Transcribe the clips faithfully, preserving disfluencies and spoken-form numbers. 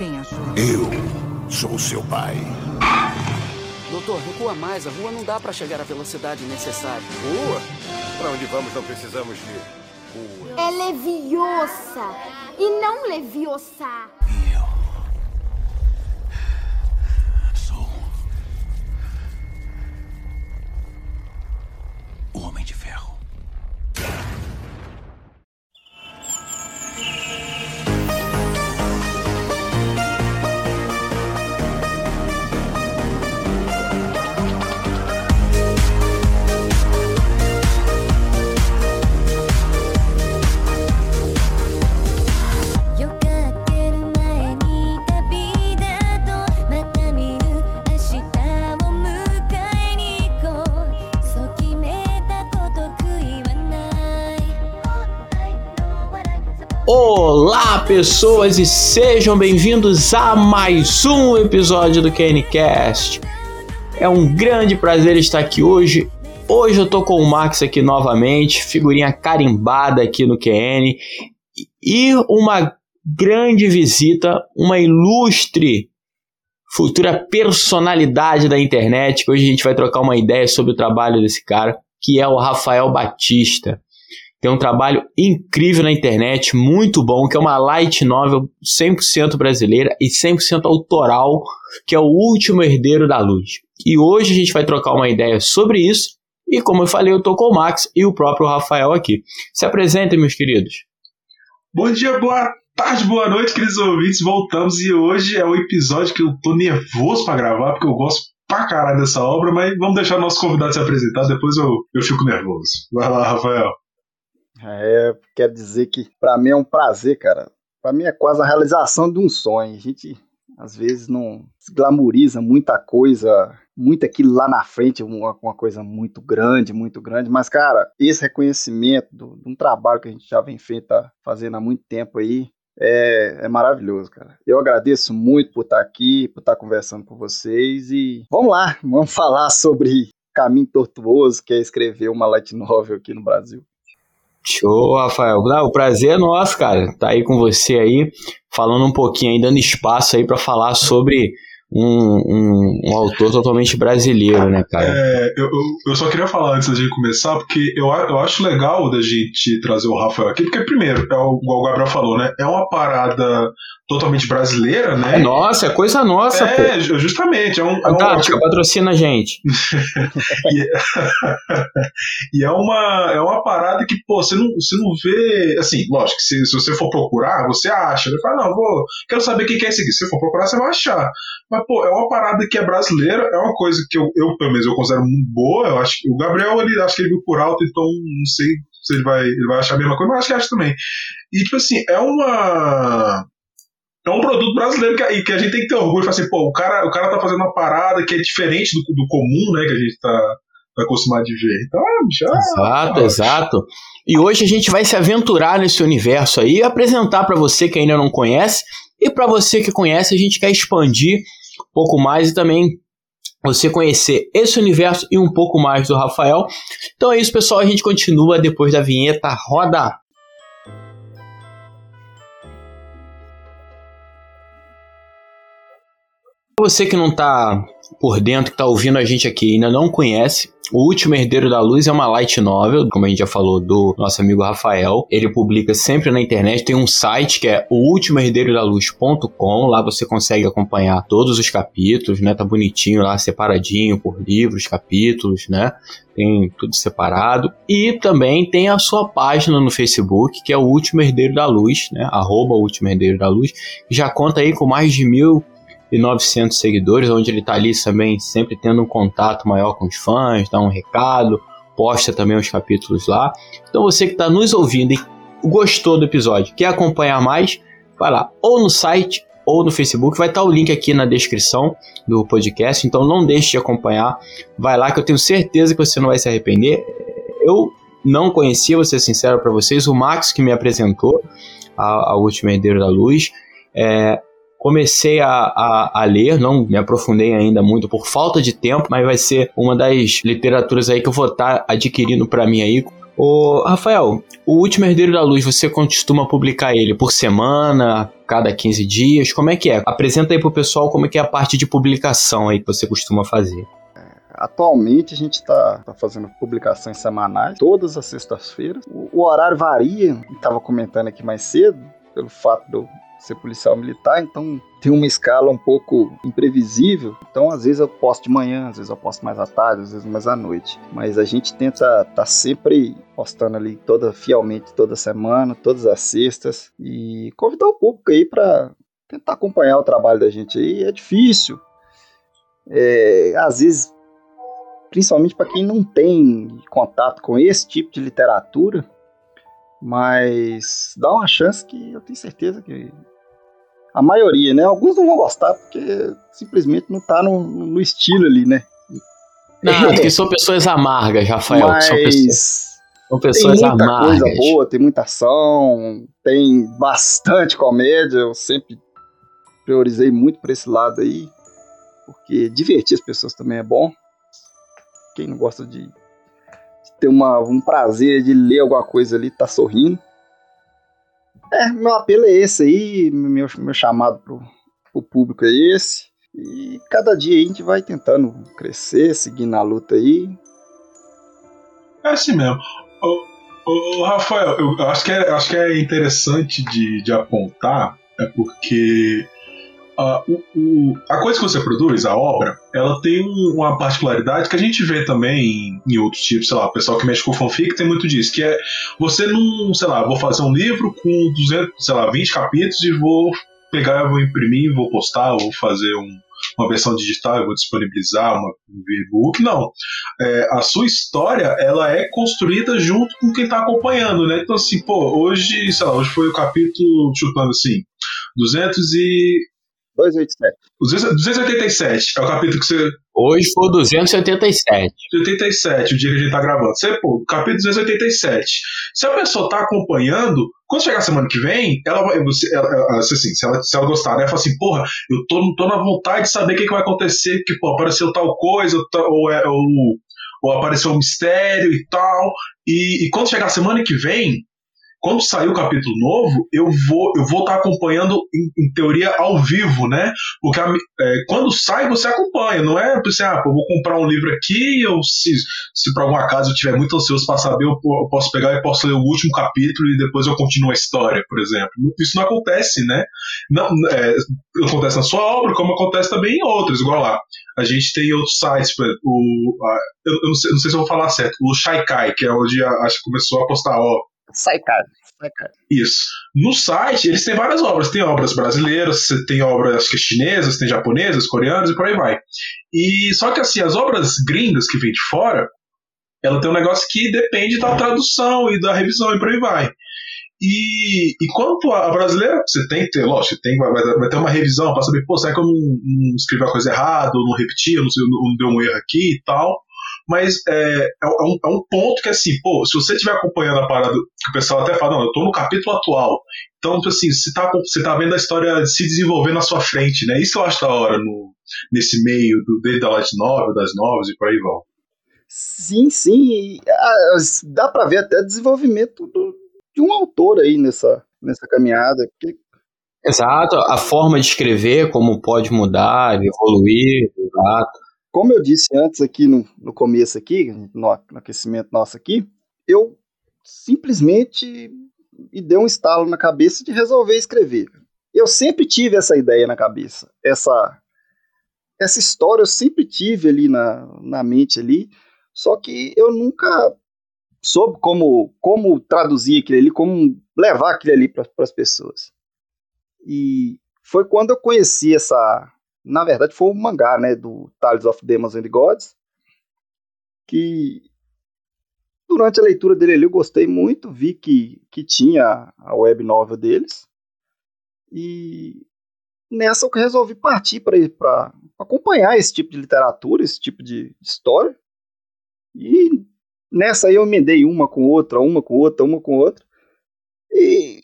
tem ajuda. Eu sou seu pai. Doutor, recua mais. A rua não dá pra chegar à velocidade necessária. Rua? Pra onde vamos não precisamos de rua. É leviosa e não leviosa. Eu sou o Homem de Ferro. Olá pessoas e sejam bem-vindos a mais um episódio do QNCast. É um grande prazer estar aqui hoje. Hoje eu tô com o Max aqui novamente, figurinha carimbada aqui no Q N. E uma grande visita, uma ilustre futura personalidade da internet, que hoje a gente vai trocar uma ideia sobre o trabalho desse cara, que é o Rafael Batista. Tem um trabalho incrível na internet, muito bom, que é uma light novel cem por cento brasileira e cem por cento autoral, que é O Último Herdeiro da Luz. E hoje a gente vai trocar uma ideia sobre isso, e como eu falei, eu tô com o Max e o próprio Rafael aqui. Se apresentem, meus queridos. Bom dia, boa tarde, boa noite, queridos ouvintes, voltamos, e hoje é o episódio que eu tô nervoso pra gravar, porque eu gosto pra caralho dessa obra, mas vamos deixar o nosso convidado se apresentar, depois eu, eu fico nervoso. Vai lá, Rafael. É, quero dizer que pra mim é um prazer, cara. Pra mim é quase a realização de um sonho. A gente, às vezes, não glamouriza muita coisa, muito aquilo lá na frente, uma, uma coisa muito grande, muito grande. Mas, cara, esse reconhecimento do, de um trabalho que a gente já vem feito, tá fazendo há muito tempo aí, é, é maravilhoso, cara. Eu agradeço muito por estar aqui, por estar conversando com vocês e vamos lá, vamos falar sobre o caminho tortuoso que é escrever uma light novel aqui no Brasil. Show, Rafael. Ah, o prazer é nosso, cara. Tá aí com você aí, falando um pouquinho aí, dando espaço aí pra falar sobre um, um, um autor totalmente brasileiro, né, cara? É, eu, eu só queria falar antes da gente começar, porque eu, eu acho legal da gente trazer o Rafael aqui, porque primeiro, é o, igual o Gabriel falou, né, é uma parada totalmente brasileira, né? É nossa, é coisa nossa, é, pô. É, justamente. É um, é Antártica, uma... patrocina a gente. e, é... e é uma, é uma parada que, pô, você não, você não vê... Assim, lógico, se, se você for procurar, você acha. Né? Fala, não, vou... Quero saber quem que é esse aqui. Se você for procurar, você vai achar. Mas, pô, é uma parada que é brasileira, é uma coisa que eu, eu pelo menos, eu considero muito boa. Eu acho que o Gabriel, ele acho que ele viu por alto, então não sei se ele vai, ele vai achar a mesma coisa, mas acho que acha também. E, tipo assim, é uma... É um produto brasileiro que, que a gente tem que ter orgulho. Falar assim, pô, o cara, o cara tá fazendo uma parada que é diferente do, do comum, né? Que a gente tá, tá acostumado de ver. Então, já... Exato, ah. exato. E hoje a gente vai se aventurar nesse universo aí, apresentar pra você que ainda não conhece, e pra você que conhece, a gente quer expandir um pouco mais e também você conhecer esse universo e um pouco mais do Rafael. Então é isso, pessoal. A gente continua depois da vinheta. Roda! Você que não está por dentro, que está ouvindo a gente aqui e ainda não conhece, O Último Herdeiro da Luz é uma light novel, como a gente já falou, do nosso amigo Rafael. Ele publica sempre na internet, tem um site que é o último herdeiro da luz ponto com, lá você consegue acompanhar todos os capítulos, né? Tá bonitinho lá, separadinho por livros, capítulos, né? Tem tudo separado. E também tem a sua página no Facebook, que é O Último Herdeiro da Luz, né? Arroba O Último Herdeiro da Luz. Já conta aí com mais de mil e novecentos seguidores, onde ele está ali também sempre tendo um contato maior com os fãs, dá um recado, posta também os capítulos lá. Então você que está nos ouvindo e gostou do episódio, quer acompanhar mais, vai lá ou no site ou no Facebook, vai estar o link aqui na descrição do podcast, então não deixe de acompanhar, vai lá que eu tenho certeza que você não vai se arrepender. Eu não conhecia, vou ser sincero para vocês, o Max que me apresentou a, a Último Herdeiro da Luz, é... Comecei a, a, a ler, não me aprofundei ainda muito por falta de tempo, mas vai ser uma das literaturas aí que eu vou estar adquirindo para mim aí. Ô, Rafael, O Último Herdeiro da Luz, você costuma publicar ele por semana, cada quinze dias? Como é que é? Apresenta aí pro pessoal como é que é a parte de publicação aí que você costuma fazer. Atualmente a gente está tá fazendo publicações semanais, todas as sextas-feiras. O, o horário varia, estava comentando aqui mais cedo, pelo fato de eu ser policial militar, então tem uma escala um pouco imprevisível. Então às vezes eu posto de manhã, às vezes eu posto mais à tarde, às vezes mais à noite. Mas a gente tenta estar tá sempre postando ali toda, fielmente toda semana, todas as sextas. E convidar o público aí para tentar acompanhar o trabalho da gente aí. É difícil, é, às vezes... Principalmente para quem não tem contato com esse tipo de literatura, mas dá uma chance que eu tenho certeza que a maioria, né? Alguns não vão gostar porque simplesmente não tá no, no estilo ali, né? Não, porque são pessoas amargas, Rafael. Mas são pessoas, são pessoas amargas. Tem muita amargas. Coisa boa, tem muita ação, tem bastante comédia. Eu sempre priorizei muito para esse lado aí, porque divertir as pessoas também é bom. Quem não gosta de, de ter uma, um prazer de ler alguma coisa ali, tá sorrindo. É, meu apelo é esse aí, meu, meu chamado pro, pro público é esse. E cada dia a gente vai tentando crescer, seguir na luta aí. É assim mesmo. Ô, ô, Rafael, eu acho que é, acho que é interessante de, de apontar, é porque... Uh, o, o, a coisa que você produz, a obra, ela tem um, uma particularidade que a gente vê também em, em outros tipos, sei lá, o pessoal que mexe com fanfic tem muito disso, que é, você não, sei lá, vou fazer um livro com duzentos, sei lá, vinte capítulos e vou pegar, vou imprimir, vou postar, vou fazer um, uma versão digital, eu vou disponibilizar uma, um e-book, não. É, a sua história, ela é construída junto com quem tá acompanhando, né? Então assim, pô, hoje, sei lá, hoje foi o capítulo, chutando assim, duzentos e... duzentos e oitenta e sete. duzentos e oitenta e sete é o capítulo que você... Hoje foi duzentos e oitenta e sete. duzentos e oitenta e sete, o dia que a gente tá gravando. Você, pô, capítulo duzentos e oitenta e sete. Se a pessoa tá acompanhando, quando chegar a semana que vem, ela vai... Você, ela, assim, se, ela, se ela gostar, né? Ela fala assim, porra, eu tô, tô na vontade de saber o que, que vai acontecer, porque, pô, apareceu tal coisa, ou, é, ou, ou apareceu um mistério e tal. E, e quando chegar a semana que vem, quando sair o capítulo novo, eu vou eu vou estar acompanhando, em, em teoria, ao vivo, né? Porque a, é, quando sai, você acompanha, não é você, ah, pô, vou comprar um livro aqui, eu, se, se por algum acaso eu estiver muito ansioso para saber, eu, eu posso pegar e posso ler o último capítulo e depois eu continuo a história, por exemplo. Isso não acontece, né? Não, é, acontece na sua obra, como acontece também em outras, igual lá. A gente tem outros sites, por exemplo, o, a, eu, eu não sei, não sei se eu vou falar certo, o Saikai, que é onde a, acho que começou a postar obra. Saikai. Isso. No site, eles têm várias obras. Tem obras brasileiras, tem obras chinesas, tem japonesas, coreanas e por aí vai. E, só que assim, as obras gringas que vêm de fora, ela tem um negócio que depende da tradução e da revisão e por aí vai. E, e quanto a brasileira, você tem que ter, lógico, você tem, vai, vai ter uma revisão para saber, pô, será que eu não, não escrevi a coisa errada, ou não repeti, ou não, não deu um erro aqui e tal. Mas é, é, um, é um ponto que, assim, pô, se você estiver acompanhando a parada, que o pessoal até fala, não, eu tô no capítulo atual. Então, assim, você tá, você tá vendo a história se desenvolver na sua frente, né? Isso eu acho da hora, no, nesse meio, do, desde a light novel, das novas e por aí vão. Sim, sim. Ah, dá pra ver até desenvolvimento do, de um autor aí nessa, nessa caminhada. Porque... Exato. A forma de escrever, como pode mudar, evoluir, exato. Como eu disse antes aqui no, no começo aqui, no, no aquecimento nosso aqui, eu simplesmente me dei um estalo na cabeça de resolver escrever. Eu sempre tive essa ideia na cabeça, essa, essa história eu sempre tive ali na, na mente ali, só que eu nunca soube como, como traduzir aquilo ali, como levar aquilo ali para as pessoas. E foi quando eu conheci essa... Na verdade, foi um mangá, né, do Tales of Demons and Gods, que durante a leitura dele ali eu gostei muito, vi que, que tinha a web novel deles, e nessa eu resolvi partir para acompanhar esse tipo de literatura, esse tipo de história, e nessa aí eu emendei uma com outra, uma com outra, uma com outra, e...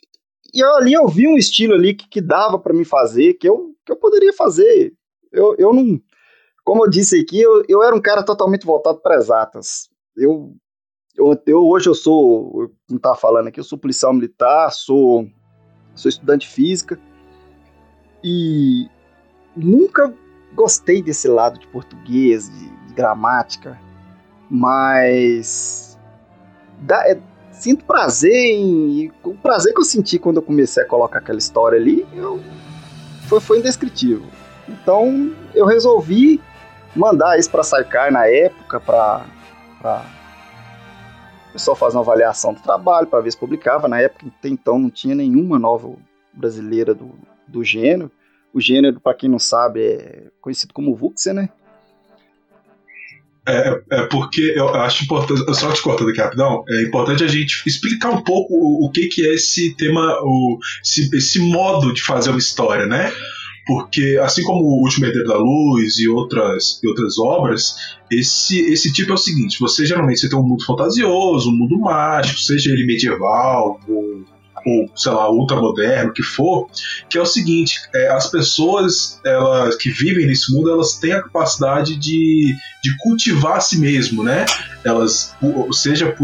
E eu, ali eu vi um estilo ali que, que dava para mim fazer, que eu, que eu poderia fazer. Eu, eu não... Como eu disse aqui, eu, eu era um cara totalmente voltado para exatas. Eu, eu, eu, hoje eu sou, como eu estava falando aqui, eu sou policial militar, sou, sou estudante de física. E nunca gostei desse lado de português, de, de gramática, mas dá, é, sinto prazer em... O prazer que eu senti quando eu comecei a colocar aquela história ali eu, foi, foi indescritível. Então eu resolvi mandar isso pra Saikai na época, pra... pra só fazer uma avaliação do trabalho para ver se publicava. Na época, até então, não tinha nenhuma novel brasileira do, do gênero. O gênero, para quem não sabe, é conhecido como Vuxia, né? É, é porque eu acho importante, eu só te cortando aqui rapidão, é importante a gente explicar um pouco o, o que, que é esse tema, o, esse, esse modo de fazer uma história, né? Porque, assim como O Último Herdeiro da Luz e outras, e outras obras, esse, esse tipo é o seguinte: você geralmente você tem um mundo fantasioso, um mundo mágico, seja ele medieval ou, ou sei lá, ultramoderno, o que for, que é o seguinte, é, as pessoas elas, que vivem nesse mundo, elas têm a capacidade de, de cultivar a si mesmo, né? Elas, seja por...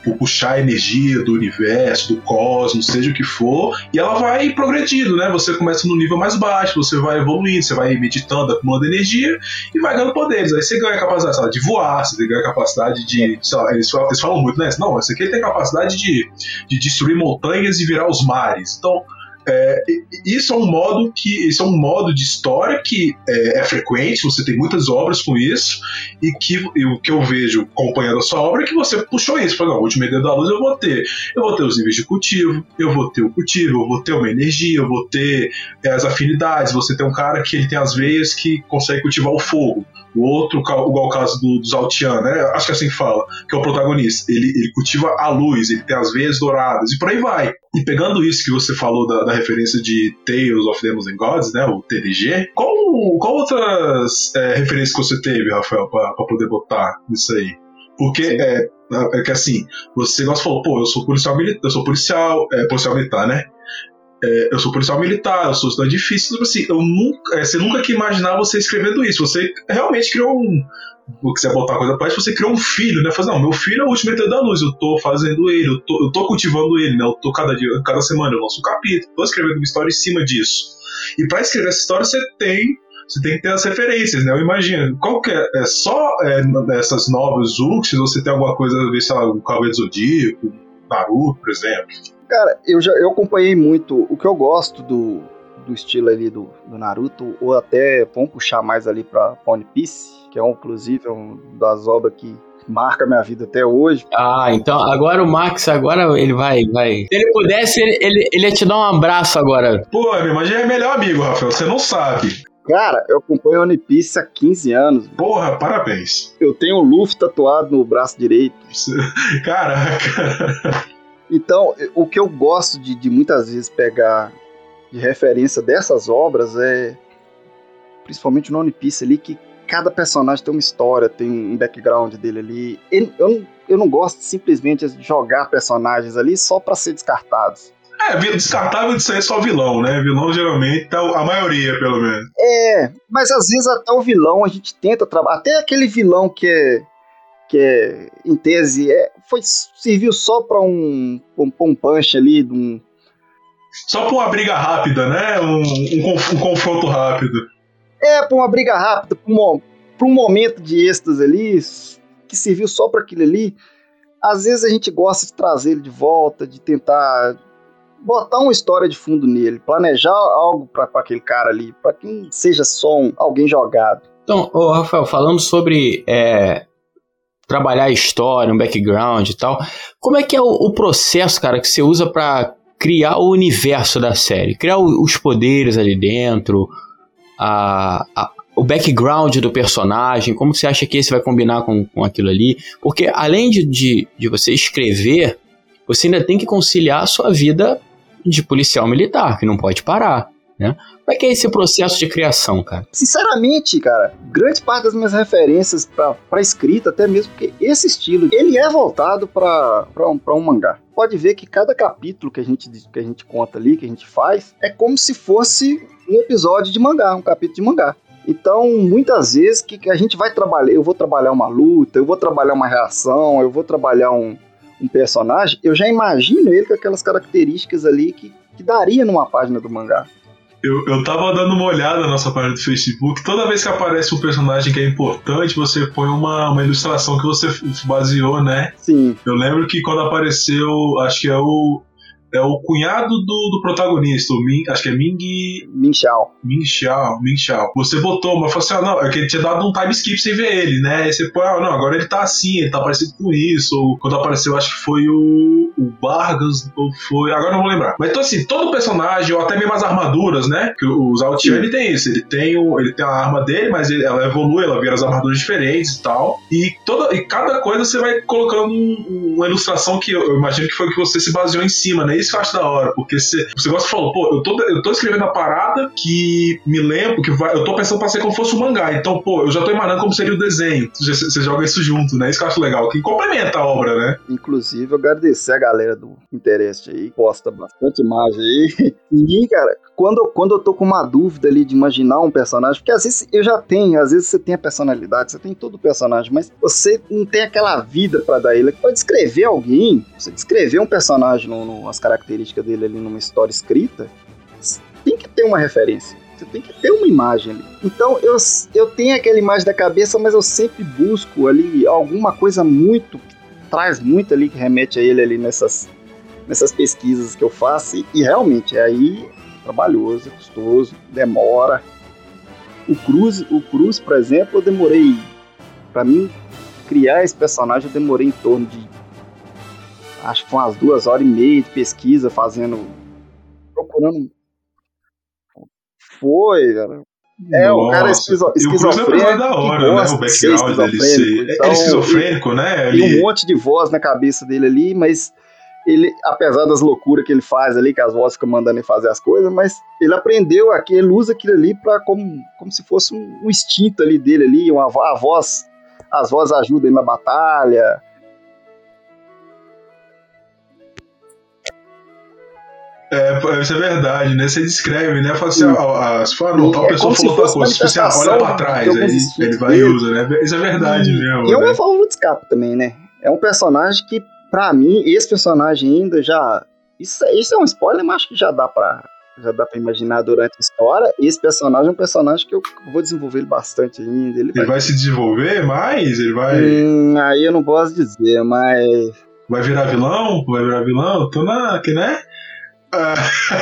por puxar a energia do universo, do cosmos, seja o que for, e ela vai progredindo, né? Você começa no nível mais baixo, você vai evoluindo, você vai meditando, acumulando energia e vai ganhando poderes. Aí você ganha a capacidade, sei lá, de voar, você ganha a capacidade de... Sei lá, eles, falam, eles falam muito, né? Não, esse aqui tem capacidade de, de destruir montanhas e virar os mares. Então, é, isso é um modo que, isso é um modo de história que é, é frequente, você tem muitas obras com isso, e que e o que eu vejo acompanhando a sua obra é que você puxou isso, falou, não, o Último Herdeiro da Luz eu vou ter, eu vou ter os níveis de cultivo, eu vou ter o cultivo, eu vou ter uma energia, eu vou ter é, as afinidades, você tem um cara que ele tem as veias que consegue cultivar o fogo. O outro, igual o caso do, dos Altian, né? Acho que é assim que fala, que é o protagonista. Ele, ele cultiva a luz, ele tem as veias douradas, e por aí vai. E pegando isso que você falou da, da referência de Tales of Demons and Gods, né? O T D G, qual, qual outras é, referências que você teve, Rafael, pra, pra poder botar nisso aí? Porque é, é que assim, você nós falou, pô, eu sou policial militar, eu sou policial, é, policial militar, né? Eu sou policial militar, eu sou estudante difícil, assim, eu nunca, você nunca que imaginar você escrevendo isso, você realmente criou um, se quiser botar a coisa pra isso, você criou um filho, né, fazer não, meu filho é o Último Herdeiro da Luz, eu tô fazendo ele, eu tô, eu tô cultivando ele, né, eu tô cada dia, cada semana eu lanço um capítulo, tô escrevendo uma história em cima disso, e pra escrever essa história você tem, você tem que ter as referências, né, eu imagino, qual que é, é só é, essas novas Vuxias, ou você tem alguma coisa a ver, sei lá, um Cavaleiro do Zodíaco, Naruto, por exemplo? Cara, eu, já, eu acompanhei muito. O que eu gosto do, do estilo ali do, do Naruto, ou até vamos puxar mais ali pra One Piece, que é um, inclusive uma das obras que marca minha vida até hoje. Ah, então agora o Max, agora ele vai, vai. Se ele pudesse, ele, ele, ele ia te dar um abraço agora. Pô, meu irmão, já é melhor amigo, Rafael, você não sabe. Cara, eu acompanho One Piece há quinze anos. Porra, parabéns. Eu tenho o Luffy tatuado no braço direito. Caraca. Então, o que eu gosto de, de muitas vezes pegar de referência dessas obras é, principalmente no One Piece ali, que cada personagem tem uma história, tem um background dele ali. Eu, eu, não, eu não gosto simplesmente de jogar personagens ali só pra ser descartados. É, descartável disso aí é só vilão, né? Vilão geralmente, tá a maioria pelo menos. É, mas às vezes até o vilão a gente tenta trabalhar, até aquele vilão que é... que é, em tese é, foi, serviu só para um, um, um punch ali, um... só para uma briga rápida, né? Um, um, um confronto rápido. É, para uma briga rápida, para um, um momento de êxtase ali, que serviu só para aquilo ali. Às vezes a gente gosta de trazer ele de volta, de tentar botar uma história de fundo nele, planejar algo para aquele cara ali, para que não seja só um, alguém jogado. Então, ô Rafael, falando sobre... É... trabalhar a história, um background e tal. Como é que é o, o processo, cara, que você usa pra criar o universo da série? Criar o, os poderes ali dentro, a, a, o background do personagem, como você acha que esse vai combinar com, com aquilo ali? Porque além de, de, de você escrever, você ainda tem que conciliar a sua vida de policial militar, que não pode parar, né? Como é que é esse processo de criação, cara? Sinceramente, cara, grande parte das minhas referências pra, pra escrita, até mesmo porque esse estilo, ele é voltado pra, pra, um, pra um mangá. Pode ver que cada capítulo que a gente, que a gente conta ali, que a gente faz, é como se fosse um episódio de mangá, um capítulo de mangá. Então, muitas vezes que, que a gente vai trabalhar, eu vou trabalhar uma luta, eu vou trabalhar uma reação, eu vou trabalhar um, um personagem, eu já imagino ele com aquelas características ali que, que daria numa página do mangá. Eu, eu tava dando uma olhada na nossa página do Facebook. Toda vez que aparece um personagem que é importante, você põe uma, uma ilustração que você baseou, né? Sim. Eu lembro que quando apareceu, acho que é o... É o cunhado do, do protagonista, o Min, acho que é Ming... Mingxiao. Mingxiao, Mingxiao. Você botou, mas falou assim, ah, não, é que ele tinha dado um time skip sem ver ele, né? Aí você põe, ah, não, agora ele tá assim, ele tá parecido com isso. Ou quando apareceu, acho que foi o, o Vargas, ou foi... Agora não vou lembrar. Mas então assim, todo personagem, ou até mesmo as armaduras, né? Que os Altian, ele tem isso. Ele tem, o, ele tem a arma dele, mas ele, ela evolui, ela vira as armaduras diferentes e tal. E, toda, e cada coisa você vai colocando um, uma ilustração que eu, eu imagino que foi que você se baseou em cima, né? Isso que eu acho da hora, porque você, você gosta e falou, pô, eu tô, eu tô escrevendo a parada que me lembro, que vai, eu tô pensando pra ser como fosse um mangá, então, pô, eu já tô imaginando como seria o desenho, você, você joga isso junto, né? Isso que eu acho legal, que complementa a obra, né? Inclusive, eu agradecer a galera do Pinterest aí, posta bastante imagem aí, e, cara, quando, quando eu tô com uma dúvida ali de imaginar um personagem, porque às vezes eu já tenho, às vezes você tem a personalidade, você tem todo o personagem, mas você não tem aquela vida pra dar ele, pra descrever alguém, você descrever um personagem no, no as características dele ali numa história escrita, você tem que ter uma referência, você tem que ter uma imagem ali. Então eu, eu tenho aquela imagem da cabeça, mas eu sempre busco ali alguma coisa muito, que traz muito ali, que remete a ele ali nessas, nessas pesquisas que eu faço, e, e realmente aí é trabalhoso, é custoso, demora. O Cruz, o Cruz, por exemplo, eu demorei, pra mim criar esse personagem, eu demorei em torno de, acho que foi umas duas horas e meia de pesquisa, fazendo, procurando. Foi, cara. É, nossa, o cara é esquizo, esquizofrênico. É da hora, né? O background dele ser. Então, ele é esquizofrênico, ele, né? Ele... Tem um monte de voz na cabeça dele ali, mas ele, apesar das loucuras que ele faz ali, que as vozes ficam mandando ele fazer as coisas, mas ele aprendeu, aqui, ele usa aquilo ali pra, como, como se fosse um, um instinto ali dele ali, uma, a voz, as vozes ajudam ele na batalha. É, isso é verdade, né? Você descreve, né? Fala assim, ah, se for, não, tal é pessoa falou tal coisa, tipo assim, ah, olha pra trás, aí ele vai e usa, né? Isso é verdade e, mesmo. E é uma né? forma de escape também, né? É um personagem que, pra mim, esse personagem ainda já... Isso, isso é um spoiler, mas acho que já dá pra, já dá pra imaginar durante a história. Esse personagem é um personagem que eu vou desenvolver ele bastante ainda. Ele vai, ele vai se desenvolver mais? Ele vai... Hum, aí eu não posso dizer, mas... Vai virar vilão? Vai virar vilão? Eu tô na... que né?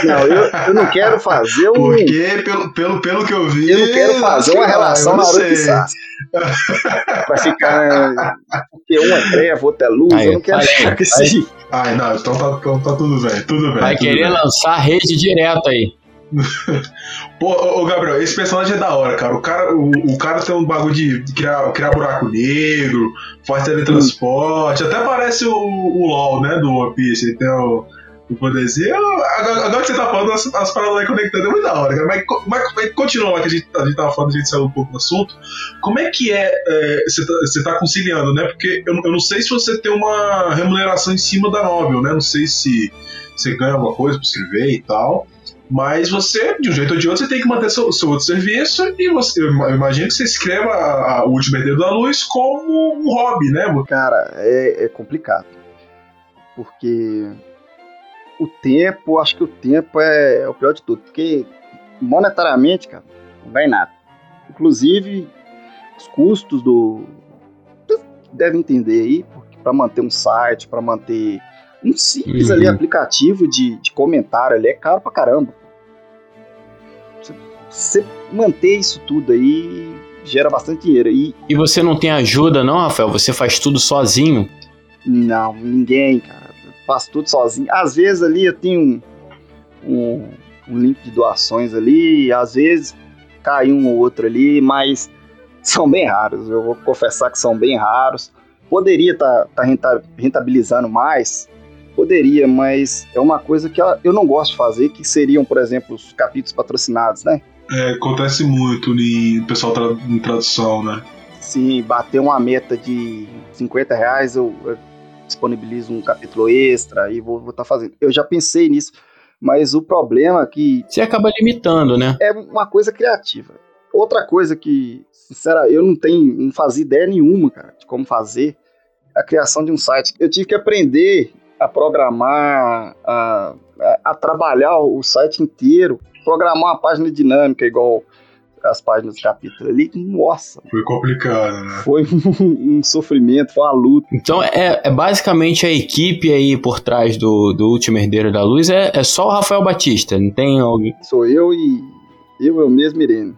Não, eu, eu não quero fazer um... Porque, pelo, pelo, pelo que eu vi... Eu não quero fazer uma relação Naruto e Sasuke. Pra ficar... Porque um é treva, outro é luz, aí, eu não quero... Aí, ficar com esse... Ai, não, então tá, tá, tá tudo bem, tudo bem. Vai tudo querer bem. Lançar rede direto aí. Pô, ô, ô Gabriel, esse personagem é da hora, cara. O cara, o, o cara tem um bagulho de criar, criar buraco negro, faz teletransporte, hum. até parece o, o LOL, né, do One Piece, então... Poderzinho. Agora que você tá falando, as, as paradas aí conectando é muito da hora, cara. Mas, mas continua lá que a gente, a gente tava falando, a gente saiu um pouco do assunto. Como é que é, é você, tá, você tá conciliando, né? Porque eu, eu não sei se você tem uma remuneração em cima da novel, né? Não sei se você ganha alguma coisa pra escrever e tal. Mas você, de um jeito ou de outro, você tem que manter seu, seu outro serviço e você, eu imagino que você escreva a, a, O Último Herdeiro da Luz como um hobby, né? Cara, é, é complicado. Porque... O tempo, acho que o tempo é o pior de tudo, porque monetariamente, cara, não vai nada. Inclusive, os custos do... Vocês devem entender aí, porque para manter um site, para manter um simples uhum. ali, aplicativo de, de comentário ali, é caro pra caramba. Você, você manter isso tudo aí gera bastante dinheiro. E... e você não tem ajuda não, Rafael? Você faz tudo sozinho? Não, ninguém, cara. Faço tudo sozinho. Às vezes ali eu tenho um, um, um link de doações ali, às vezes cai um ou outro ali, mas são bem raros, eu vou confessar que são bem raros. Poderia estar tá, tá rentabilizando mais? Poderia, mas é uma coisa que eu não gosto de fazer, que seriam, por exemplo, os capítulos patrocinados, né? É, acontece muito no pessoal tra- em tradução, né? Sim, bater uma meta de cinquenta reais, eu... eu disponibilizo um capítulo extra e vou estar tá fazendo. Eu já pensei nisso, mas o problema é que... Você acaba limitando, né? É uma coisa criativa. Outra coisa que, sinceramente, eu não tenho, não fazia ideia nenhuma, cara, de como fazer a criação de um site. Eu tive que aprender a programar, a, a, a trabalhar o site inteiro. programar uma página dinâmica igual as páginas do capítulo ali, nossa. Foi complicado, né? Foi um, um sofrimento, foi uma luta. Então, é, é basicamente a equipe aí por trás do, do Último Herdeiro da Luz, é, é só o Rafael Batista, não tem alguém? Sou eu e eu, eu mesmo, Irene.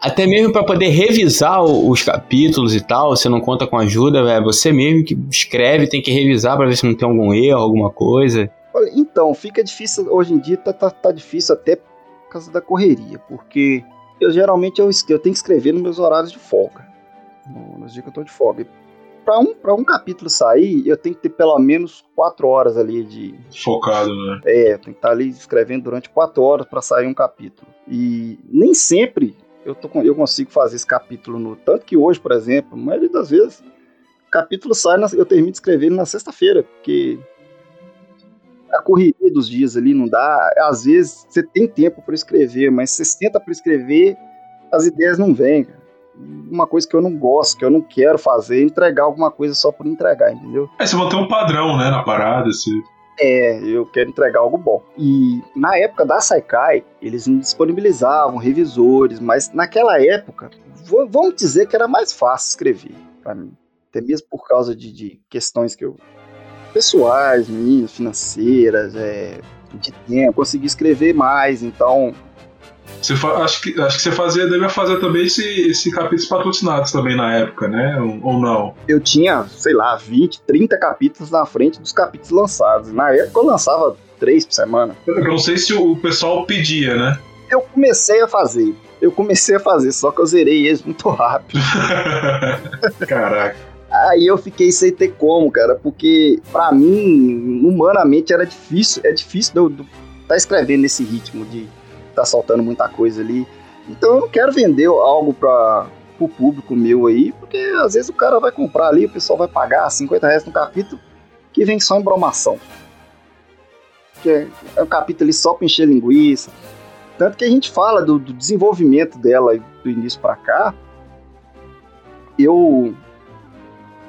Até mesmo para poder revisar os capítulos e tal, você não conta com ajuda, é você mesmo que escreve, tem que revisar para ver se não tem algum erro, alguma coisa. Então, fica difícil, hoje em dia tá, tá, tá difícil até por causa da correria, porque eu geralmente eu, eu tenho que escrever nos meus horários de folga, nos dias que eu tô de folga. Para um, pra um capítulo sair, eu tenho que ter pelo menos quatro horas ali de... Focado, né? É, eu tenho que estar ali escrevendo durante quatro horas para sair um capítulo. E nem sempre eu, tô, eu consigo fazer esse capítulo no... Tanto que hoje, por exemplo, a maioria das vezes, o capítulo sai, na, eu termino de escrever ele na sexta-feira, porque... A correria dos dias ali não dá. Às vezes você tem tempo para escrever, mas você tenta para escrever, as ideias não vêm. Uma coisa que eu não gosto, que eu não quero fazer, é entregar alguma coisa só por entregar, entendeu? É, você vai ter um padrão, né, na parada. Assim. É, eu quero entregar algo bom. E na época da Saikai, eles não disponibilizavam revisores, mas naquela época, vamos dizer que era mais fácil escrever para mim. Até mesmo por causa de, de questões que eu... pessoais, minhas, financeiras, é, de tempo, consegui escrever mais, então... Você fa- acho, que, acho que você fazia, devia fazer também esse, esse capítulos patrocinados também na época, né? Ou, ou não? Eu tinha, sei lá, vinte, trinta capítulos na frente dos capítulos lançados. Na época eu lançava três por semana. Eu não sei se o pessoal pedia, né? Eu comecei a fazer, eu comecei a fazer, só que eu zerei eles muito rápido. Caraca. Aí eu fiquei sem ter como, cara, porque pra mim, humanamente, era difícil, é difícil de eu, de eu tá escrevendo nesse ritmo de tá soltando muita coisa ali. Então eu não quero vender algo pra, pro público meu aí, porque às vezes o cara vai comprar ali, o pessoal vai pagar cinquenta reais no capítulo, que vem só embromação. Que é, é um capítulo ali só pra encher linguiça. Tanto que a gente fala do, do desenvolvimento dela do início pra cá, eu...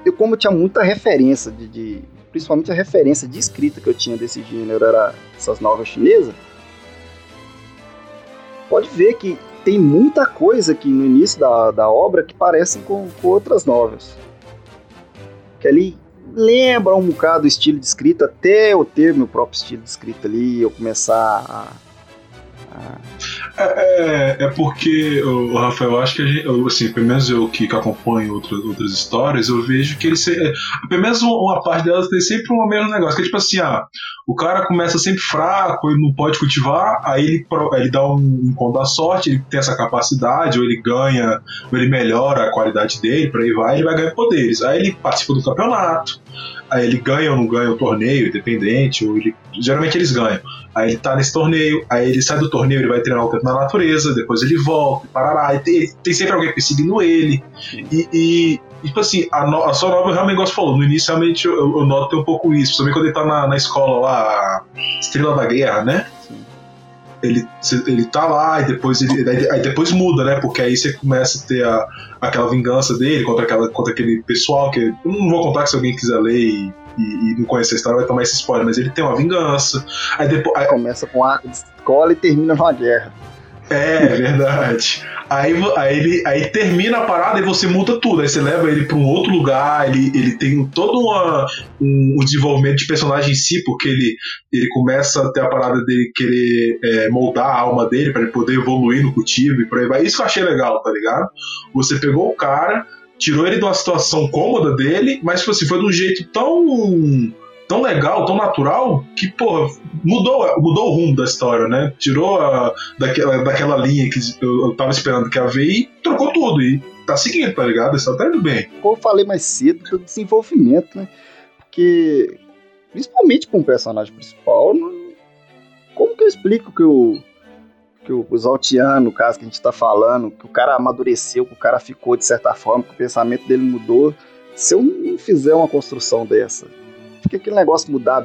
Eu, como eu tinha muita referência, de, de, principalmente a referência de escrita que eu tinha desse gênero, era essas novelas chinesas, pode ver que tem muita coisa aqui no início da, da obra que parecem com, com outras novelas. Que ali lembra um bocado o estilo de escrita, até eu ter meu próprio estilo de escrita ali, eu começar a... É, é porque, o Rafael, eu acho que a gente, assim, pelo menos eu que, que acompanho outras, outras histórias, eu vejo que ele sempre, pelo menos uma parte delas tem sempre o mesmo negócio, que é tipo assim, ah, o cara começa sempre fraco, ele não pode cultivar, aí ele, ele dá um encontro da sorte, ele tem essa capacidade, ou ele ganha, ou ele melhora a qualidade dele, por aí vai, ele vai ganhar poderes, aí ele participa do campeonato, aí ele ganha ou não ganha o torneio, independente, ou ele, geralmente eles ganham. Aí ele tá nesse torneio, aí ele sai do torneio, ele vai treinar o tempo na natureza, depois ele volta, parará, e tem, tem sempre alguém perseguindo ele. E, e tipo assim, a, no, a sua nova, eu realmente gosto de falar, no início realmente eu, eu noto um pouco isso, também quando ele tá na, na escola lá, Estrela da Guerra, né? Ele, ele tá lá e depois ele, aí depois muda, né? Porque aí você começa a ter a, aquela vingança dele contra, aquela, contra aquele pessoal que... Eu não vou contar que se alguém quiser ler e, e, e não conhecer a história vai tomar esse spoiler, mas ele tem uma vingança. Aí depois... Aí... Começa com a escola e termina numa guerra. É, verdade. Aí, aí, ele, aí termina a parada e você muda tudo. Aí você leva ele pra um outro lugar. Ele, ele tem todo uma, um, um desenvolvimento de personagem em si, porque ele, ele começa a ter a parada dele querer é, moldar a alma dele pra ele poder evoluir no cultivo e por aí vai. Isso que eu achei legal, tá ligado? Você pegou o cara, tirou ele de uma situação cômoda dele, mas tipo assim, foi de um jeito tão... tão legal, tão natural, que, porra, mudou, mudou o rumo da história, né? Tirou a, daquela, daquela linha que eu, eu tava esperando que ia ver e trocou tudo. E tá seguindo, tá ligado? Isso tá indo bem. Como eu falei mais cedo, do desenvolvimento, né? Porque, principalmente com o personagem principal, não... como que eu explico que o, que o, os Altian, no caso que a gente tá falando, que o cara amadureceu, que o cara ficou de certa forma, que o pensamento dele mudou, se eu não fizer uma construção dessa... Porque aquele negócio mudar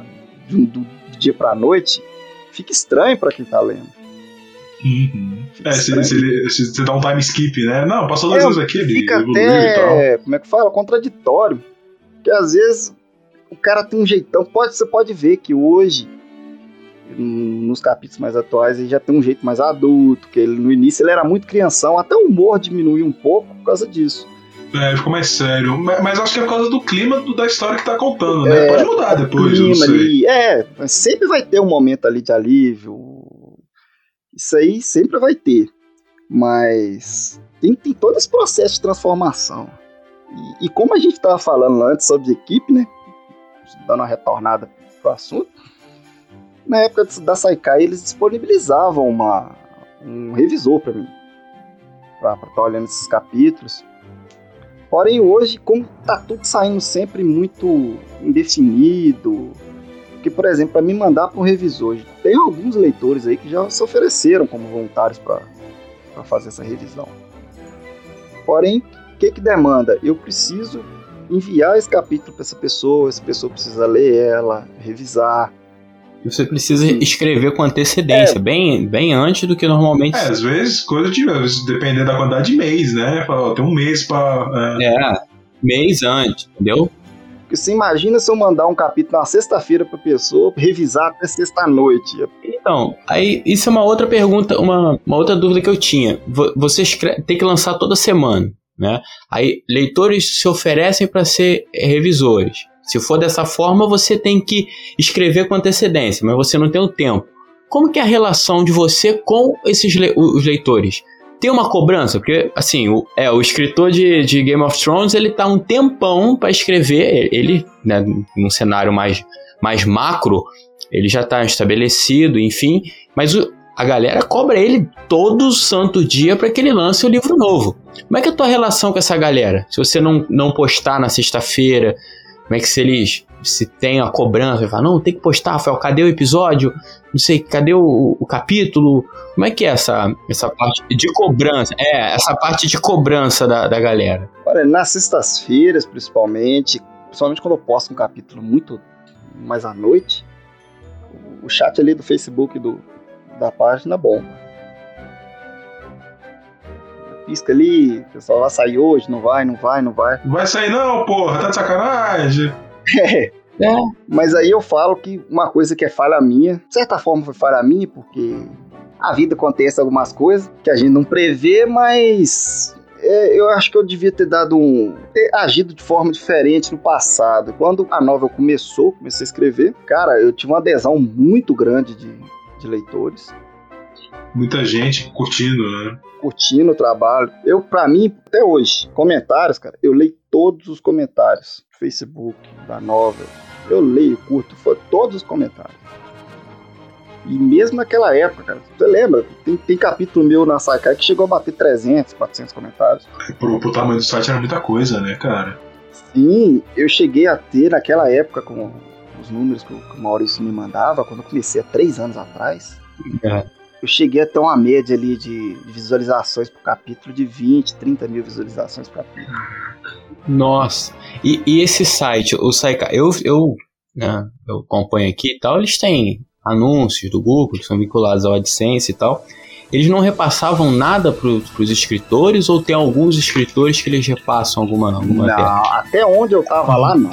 do, do dia pra noite fica estranho pra quem tá lendo. Uhum. É, se, se, se, se dá um time skip, né? Não, passou dois é, anos aqui, fica ele até, e tal. Como é que fala? Contraditório. Porque às vezes o cara tem um jeitão. Pode, você pode ver que hoje nos capítulos mais atuais ele já tem um jeito mais adulto, que ele, no início ele era muito crianção, até o humor diminuiu um pouco por causa disso. É, ficou mais sério, mas acho que é por causa do clima do, da história que tá contando, né? É, pode mudar depois, clima, não sei. Ali, é, sempre vai ter um momento ali de alívio, isso aí sempre vai ter, mas tem, tem todo esse processo de transformação. E, e como a gente tava falando antes sobre equipe, né? Dando uma retornada pro assunto, na época da Saikai eles disponibilizavam uma, um revisor para mim, para estar olhando esses capítulos. Porém, hoje, como tá tudo saindo sempre muito indefinido, porque, por exemplo, para me mandar para um revisor, tem alguns leitores aí que já se ofereceram como voluntários para fazer essa revisão. Porém, o que que demanda? Eu preciso enviar esse capítulo para essa pessoa, essa pessoa precisa ler ela, revisar. Você precisa escrever com antecedência, é, bem, bem antes do que normalmente... É, às vezes, coisa de, dependendo da quantidade de mês, né? Fala, ó, tem um mês pra... É... é, mês antes, entendeu? Porque você imagina se eu mandar um capítulo na sexta-feira pra pessoa, revisar até sexta-noite. Então, aí isso é uma outra pergunta, uma, uma outra dúvida que eu tinha. Você escreve, tem que lançar toda semana, né? Aí leitores se oferecem para ser revisores. Se for dessa forma, você tem que escrever com antecedência, mas você não tem o tempo. Como que é a relação de você com esses le- os leitores? Tem uma cobrança? Porque, assim, o, é, o escritor de, de Game of Thrones, ele tá um tempão para escrever, ele, né, num cenário mais, mais macro, ele já tá estabelecido, enfim, mas o, a galera cobra ele todo santo dia para que ele lance o livro novo. Como é que é a tua relação com essa galera? Se você não, não postar na sexta-feira... Como é que se eles, se tem a cobrança, ele fala, não, tem que postar, Rafael, cadê o episódio? Não sei, cadê o, o capítulo? Como é que é essa, essa parte de cobrança? É, essa parte de cobrança da, da galera. Olha, nas sextas-feiras, principalmente, principalmente quando eu posto um capítulo muito mais à noite, o chat ali do Facebook do, da página bomba. Pisca ali, o pessoal vai sair hoje, não vai, não vai, não vai. Vai sair não, porra, tá de sacanagem. É, é. Mas aí eu falo que uma coisa que é falha minha, de certa forma foi falha minha, porque a vida acontece algumas coisas que a gente não prevê, mas é, eu acho que eu devia ter dado um... ter agido de forma diferente no passado. Quando a novel começou, comecei a escrever, cara, eu tive uma adesão muito grande de, de leitores. Muita gente curtindo, né? Curtindo o trabalho. Eu, pra mim, até hoje, comentários, cara, eu leio todos os comentários. Facebook, da novel, eu leio, curto, foi todos os comentários. E mesmo naquela época, cara, você lembra? Tem, tem capítulo meu na Saikai que chegou a bater trezentos, quatrocentos comentários. Pro, pro tamanho do site era muita coisa, né, cara? Sim, eu cheguei a ter naquela época, com os números que o, que o Maurício me mandava, quando eu comecei há três anos atrás. É. Eu cheguei até uma média ali de visualizações por capítulo de vinte, trinta mil visualizações por capítulo. Nossa, e, e esse site, o Saikai, eu, eu, né, eu acompanho aqui e tal, eles têm anúncios do Google, que são vinculados ao AdSense e tal. Eles não repassavam nada para os escritores ou tem alguns escritores que eles repassam alguma, alguma não, verba? Até onde eu tava lá, não.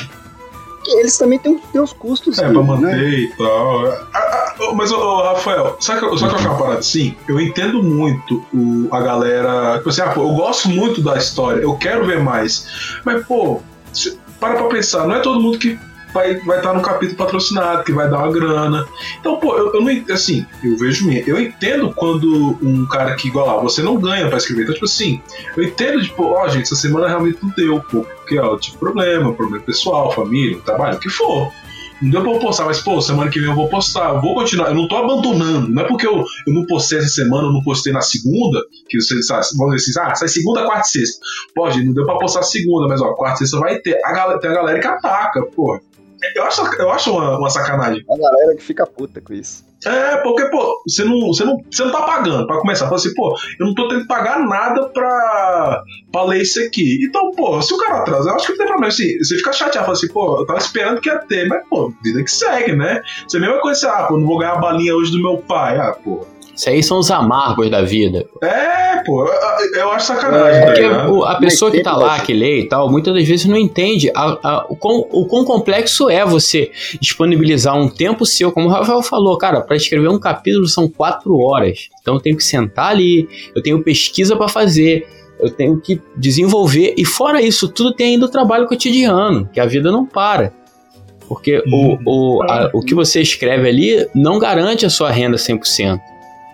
Eles também têm os custos. É, pra manter, né? E tal. Ah, ah, mas, oh, Rafael, sabe que eu acho uma parada assim? Eu entendo muito o, a galera. Tipo assim, ah, pô, eu gosto muito da história, eu quero ver mais. Mas, pô, se, para pra pensar, não é todo mundo que vai estar vai tá no capítulo patrocinado, que vai dar uma grana. Então, pô, eu, eu não. Assim, eu vejo minha. Eu entendo quando um cara que, igual lá, você não ganha pra escrever. Então, tipo assim, eu entendo, tipo, ó, oh, gente, essa semana realmente não deu, pô. Porque, ó, eu tive problema, problema pessoal, família, trabalho, o que for. Não deu pra eu postar, mas, pô, semana que vem eu vou postar, eu vou continuar, eu não tô abandonando. Não é porque eu, eu não postei essa semana, eu não postei na segunda, que vocês vão dizer assim, ah, sai segunda, quarta e sexta. Pô, gente, não deu pra postar segunda, mas, ó, quarta e sexta vai ter. A galera, tem a galera que ataca, pô. Eu acho, eu acho uma, uma sacanagem. A galera que fica puta com isso. É, porque, pô, você não, você não, você não tá pagando pra começar. Fala assim, pô, eu não tô tendo que pagar nada pra, pra ler isso aqui. Então, pô, se o cara atrasa, eu acho que não tem problema. Assim, você fica chateado, fala assim, pô, eu tava esperando que ia ter, mas, pô, vida que segue, né? Você mesmo vai conhecer, ah, pô, não vou ganhar a balinha hoje do meu pai. Ah, pô. Isso aí são os amargos da vida. É, pô. Eu acho sacanagem. É, tá o, a pessoa que tá lá, que lê e tal, muitas das vezes não entende a, a, o, quão, o quão complexo é você disponibilizar um tempo seu, como o Rafael falou, cara, pra escrever um capítulo são quatro horas. Então eu tenho que sentar ali, eu tenho pesquisa pra fazer, eu tenho que desenvolver, e fora isso tudo tem ainda o trabalho cotidiano, que a vida não para. Porque hum, o, o, a, o que você escreve ali não garante a sua renda cem por cento.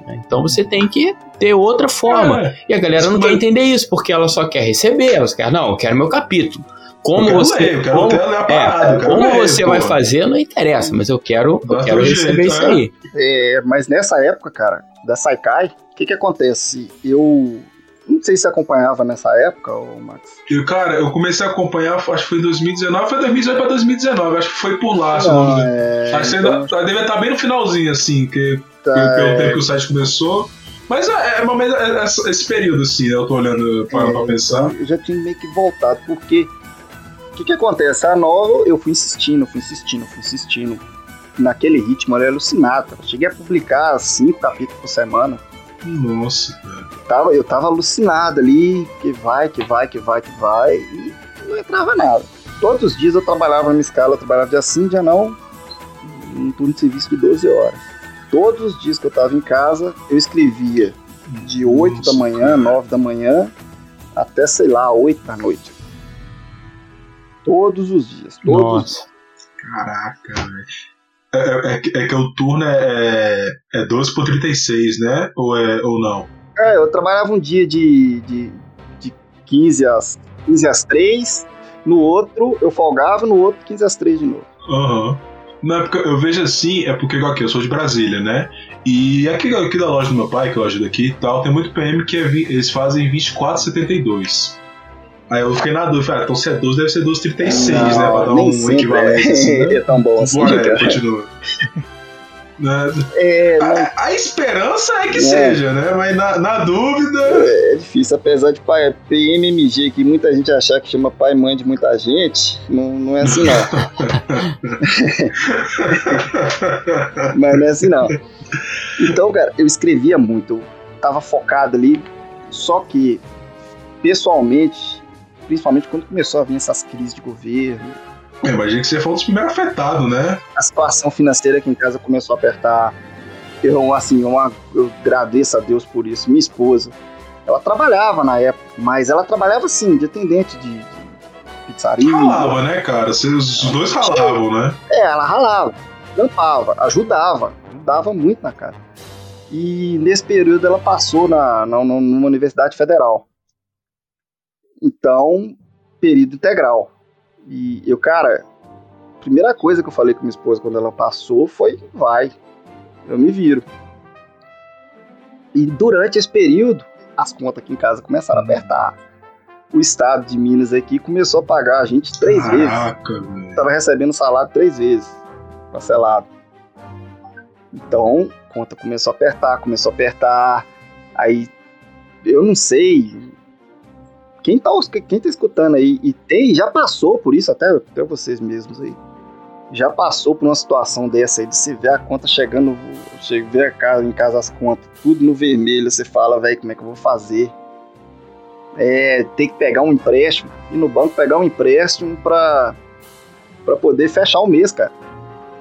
Né? Então você tem que ter outra forma. É, e a galera não quer entender isso, porque ela só quer receber. Ela só quer, não, eu quero meu capítulo. Como eu você, ler, como, eu quero parada, é, eu quero como ler, você pô. vai fazer, não interessa, mas eu quero, eu quero receber jeito, isso é. aí. É, mas nessa época, cara, da Saikai, o que que acontece? Eu... Não sei se você acompanhava nessa época, ô Max. Eu, cara, eu comecei a acompanhar, acho que foi em dois mil e dezenove, foi dois mil e dezoito pra dois mil e dezenove, acho que foi por lá. Não, é, acho que então... ainda deve estar bem no finalzinho, assim, que, tá, que, pelo é... tempo que o site começou. Mas é, é, é, é, é esse período, assim, eu tô olhando pra, é, pra pensar. Eu já tinha meio que voltado, porque o que que acontece? A nova, eu fui insistindo, fui insistindo, fui insistindo. Naquele ritmo, ela é alucinada. Cheguei a publicar cinco capítulos por semana. Nossa, cara. Tava, eu tava alucinado ali, que vai, que vai, que vai, que vai, e não entrava nada. Todos os dias eu trabalhava na escala, eu trabalhava dia sim, dia não, um turno de serviço de doze horas. Todos os dias que eu tava em casa, eu escrevia de oito Nossa, da manhã, cara. nove da manhã, até, sei lá, oito da noite. Todos os dias, todos Nossa. os dias. Caraca, velho. É, é, é que o turno é, é doze por trinta e seis, né? Ou, é, ou não? É, eu trabalhava um dia de, de, de quinze às três, no outro eu folgava, no outro quinze às três de novo. Aham. Uhum. Na época, eu vejo assim, é porque aqui, eu sou de Brasília, né? E aqui, aqui da loja do meu pai, que eu ajudo aqui e tal, tem muito P M que é, eles fazem vinte e quatro e setenta e dois. Aí eu fiquei na dúvida, falei, ah, então se é doze, deve ser doze e trinta e seis, né? Pra dar um equivalente. É, assim, né? É tão bom assim. Bora, cara. Continua. É, a, não... a esperança é que é. seja, né? Mas na, na dúvida. É, é difícil, apesar de pai, P M M G, que muita gente achar que chama pai e mãe de muita gente, não, não é assim não. Mas não é assim não. Então, cara, eu escrevia muito, eu tava focado ali, só que, pessoalmente, principalmente quando começou a vir essas crises de governo. Eu imagino que você foi um dos primeiros afetados, né? A situação financeira aqui em casa começou a apertar. Eu, assim, eu, eu agradeço a Deus por isso. Minha esposa, ela trabalhava na época, mas ela trabalhava, assim, de atendente de, de pizzaria. Ralava, né, cara? Os dois ralavam, né? É, ela ralava, tampava, ajudava, ajudava muito na casa. E nesse período ela passou na, na, numa universidade federal. Então, período integral. E eu, cara, a primeira coisa que eu falei com minha esposa quando ela passou foi, vai, eu me viro. E durante esse período, as contas aqui em casa começaram a apertar. O estado de Minas aqui começou a pagar a gente três Caraca, vezes. Véio. Tava recebendo salário três vezes, parcelado. Então, a conta começou a apertar, começou a apertar. Aí, eu não sei... Quem tá, quem tá escutando aí e tem, já passou por isso, até, até vocês mesmos aí, já passou por uma situação dessa aí, de você ver a conta chegando, você ver a casa, em casa as contas, tudo no vermelho, você fala, velho, como é que eu vou fazer? É, tem que pegar um empréstimo, ir no banco pegar um empréstimo pra, pra poder fechar o mês, cara.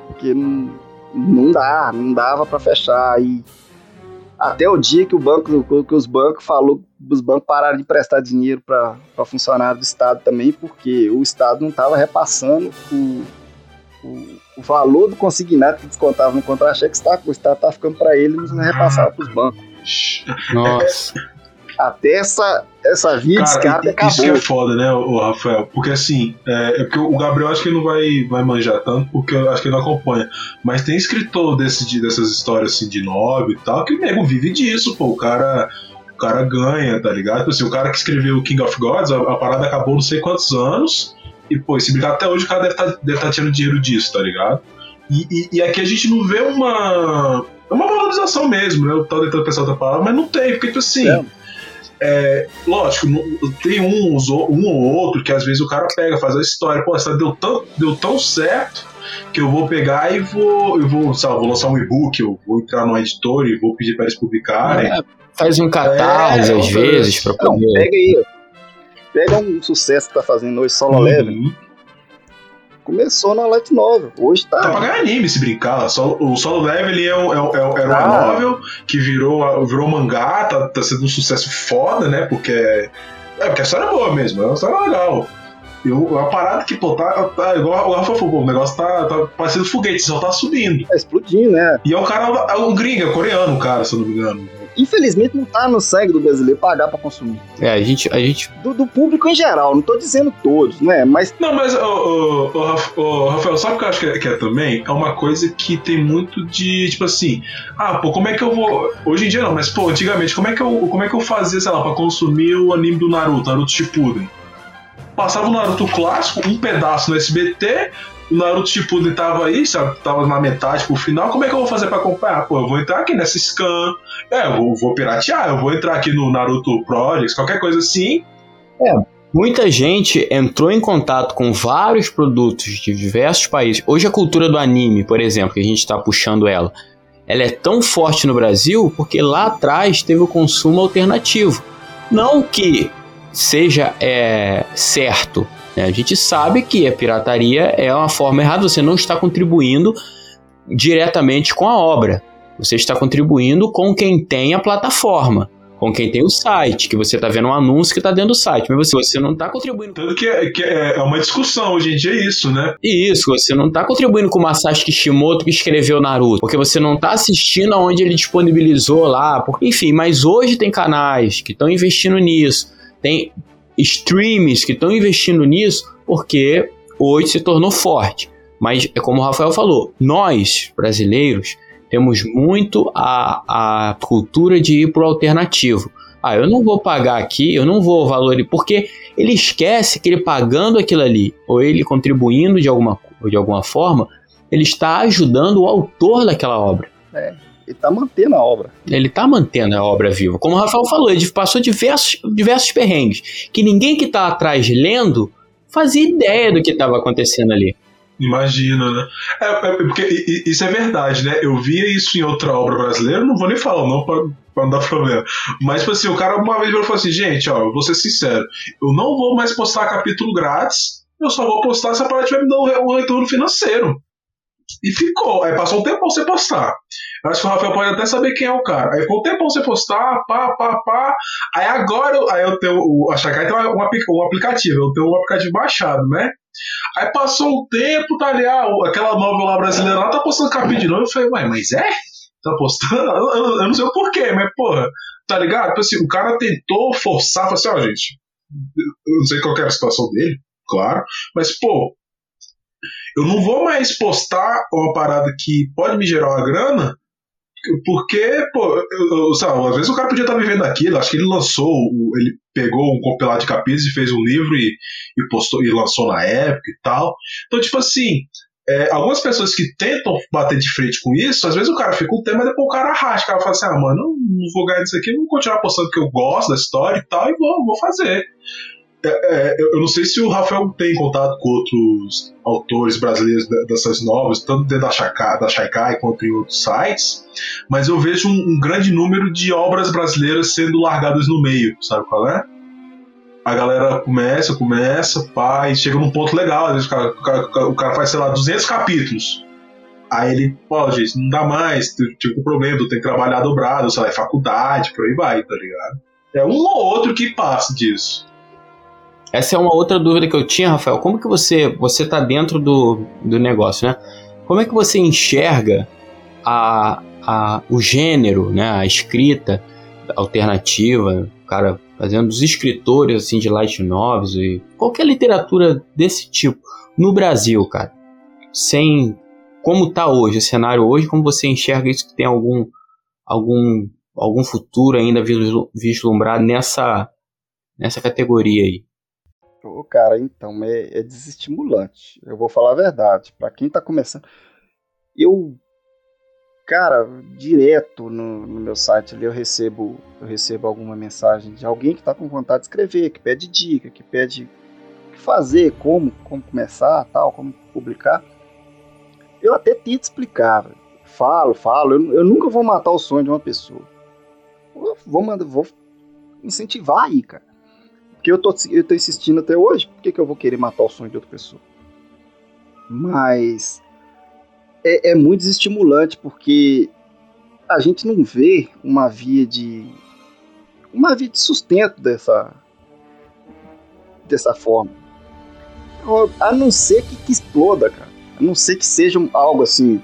Porque não, não dá, não dava pra fechar e... Até o dia que, o banco, que os bancos falou, os bancos pararam de prestar dinheiro para funcionário do Estado também, porque o Estado não estava repassando o, o, o valor do consignado que descontava no contra-cheque, o Estado estava ficando para ele, mas não repassava para os bancos. Nossa. Até essa, essa via de escape acabou. Isso que é foda, né, o Rafael? Porque assim, é, é porque o Gabriel acho que ele não vai, vai manjar tanto, porque eu acho que ele não acompanha. Mas tem escritor desse, dessas histórias assim, de nobre e tal, que o nego vive disso, pô. O cara, o cara ganha, tá ligado? Assim, o cara que escreveu King of Gods, a, a parada acabou não sei quantos anos, e pô, se brincar até hoje o cara deve tá, deve tá tirando dinheiro disso, tá ligado? E, e, e aqui a gente não vê uma, uma valorização mesmo, né? Eu tava tentando pensar outra palavra, mas não tem, porque tipo assim... É. É, lógico, tem um, um ou outro que às vezes o cara pega, faz a história, pô, essa deu tão, deu tão certo que eu vou pegar e vou, eu vou, sei lá, vou lançar um e-book, eu vou entrar numa editora e vou pedir para eles publicarem. É, faz um catarse é, às vezes pra poder... Não, pega aí, pega um sucesso que tá fazendo hoje, Solo uhum. Leveling. Começou na light novel, hoje tá... Tá pra ganhar anime se brincar, solo, o Solo Leveling é um, é um, é um, era ah. uma novel que virou, virou mangá, tá, tá sendo um sucesso foda, né, porque... É, porque a história é boa mesmo, é uma história legal. Eu, a parada que, pô, tá, tá igual o Rafa falou, o negócio tá, tá parecendo foguete, só tá subindo. Tá explodindo, né? E é um cara, um gringo, é coreano, cara, se eu não me engano. Infelizmente não tá no sangue do brasileiro pagar pra consumir. É, a gente... A gente... Do, do público em geral, não tô dizendo todos, né? Mas... Não, mas, oh, oh, oh, oh, Rafael, sabe o que eu acho que é, que é também? É uma coisa que tem muito de, tipo assim... Ah, pô, como é que eu vou... Hoje em dia não, mas, pô, antigamente, como é que eu, como é que eu fazia, sei lá, pra consumir o anime do Naruto, Naruto Shippuden? Passava o Naruto clássico, um pedaço no S B T, o Naruto Shippuden tava aí, sabe, tava na metade pro final, como é que eu vou fazer pra acompanhar? Pô, eu vou entrar aqui nessa scan, é, eu vou, vou piratear, eu vou entrar aqui no Naruto Projects, qualquer coisa assim. É, muita gente entrou em contato com vários produtos de diversos países. Hoje a cultura do anime, por exemplo, que a gente tá puxando ela, ela é tão forte no Brasil porque lá atrás teve o consumo alternativo. Não que... seja é, certo, né? A gente sabe que a pirataria é uma forma errada, você não está contribuindo diretamente com a obra, você está contribuindo com quem tem a plataforma, com quem tem o site, que você está vendo um anúncio que está dentro do site, mas você, você não está contribuindo. Tanto que é, que é uma discussão hoje em dia, é isso, né? Isso, você não está contribuindo com o Masashi Kishimoto que escreveu Naruto, porque você não está assistindo aonde ele disponibilizou lá, porque, enfim, mas hoje tem canais que estão investindo nisso, tem streams que estão investindo nisso porque hoje se tornou forte. Mas é como o Rafael falou, nós, brasileiros, temos muito a, a cultura de ir para o alternativo. Ah, eu não vou pagar aqui, eu não vou valorizar, porque ele esquece que ele pagando aquilo ali, ou ele contribuindo de alguma, de alguma forma, ele está ajudando o autor daquela obra. É. Ele está mantendo a obra. Ele está mantendo a obra viva. Como o Rafael falou, ele passou diversos, diversos perrengues, que ninguém que está atrás lendo fazia ideia do que estava acontecendo ali. Imagina, né? É, é, porque isso é verdade, né? Eu via isso em outra obra brasileira, não vou nem falar não para não dar problema. Mas, tipo assim, o cara uma vez falou assim, gente, ó, vou ser sincero, eu não vou mais postar capítulo grátis, eu só vou postar se a parada tiver me dando um retorno financeiro. E ficou, aí passou um tempo pra você postar. Acho que o Rafael pode até saber quem é o cara. Aí ficou um tempo pra você postar, pá, pá, pá. Aí agora, aí eu tenho o, a Saikai tem um, um aplicativo, eu tenho um aplicativo baixado, né? Aí passou um tempo, tá ali, ah, aquela novel lá brasileira lá tá postando capítulo de novo. Eu falei, ué, mas é? Tá postando? Eu, eu, eu não sei o porquê, mas porra, tá ligado? Então, assim, o cara tentou forçar, falou assim, ó, oh, gente, eu não sei qual que era a situação dele, claro, mas pô, eu não vou mais postar uma parada que pode me gerar uma grana, porque, pô, eu, eu, sabe, às vezes o cara podia estar vivendo aquilo, acho que ele lançou, ele pegou um compilado de capítulos e fez um livro e, e, postou, e lançou na época e tal. Então, tipo assim, é, algumas pessoas que tentam bater de frente com isso, às vezes o cara fica um tema e depois o cara arrasta, o cara fala assim, ah, mano, eu não vou ganhar disso aqui, eu vou continuar postando porque eu gosto da história e tal, e vou, vou fazer. É, é, eu não sei se o Rafael tem contato com outros autores brasileiros dessas novas, tanto dentro da Saikai, da Saikai quanto em outros sites, mas eu vejo um, um grande número de obras brasileiras sendo largadas no meio, sabe qual é? A galera começa, começa, pá, e chega num ponto legal, às vezes o cara, o cara, o cara faz, sei lá, duzentos capítulos. Aí ele, pô, gente, não dá mais, tive um problema, tem que trabalhar dobrado, sei lá, é faculdade, por aí vai, tá ligado? É um ou outro que passa disso. Essa é uma outra dúvida que eu tinha, Rafael. Como que você... Você está dentro do, do negócio, né? Como é que você enxerga a, a, o gênero, né? A escrita alternativa, o cara fazendo os escritores assim, de light novels e qualquer literatura desse tipo no Brasil, cara? Sem... Como está hoje, o cenário hoje, como você enxerga isso, que tem algum, algum, algum futuro ainda vislumbrado nessa, nessa categoria aí? Ô, cara, então, é, é desestimulante. Eu vou falar a verdade. Pra quem tá começando... Eu, cara, direto no, no meu site ali, eu recebo, eu recebo alguma mensagem de alguém que tá com vontade de escrever, que pede dica, que pede o que fazer, como, como começar, tal, como publicar. Eu até tento explicar. Velho. Falo, falo. Eu, eu nunca vou matar o sonho de uma pessoa. vou, mandar, vou incentivar aí, cara. Porque eu tô, eu tô insistindo até hoje, por que, que eu vou querer matar o sonho de outra pessoa? Mas é, é muito desestimulante, porque a gente não vê uma via de uma via de sustento dessa, dessa forma. A não ser que, que exploda, cara. A não ser que seja algo assim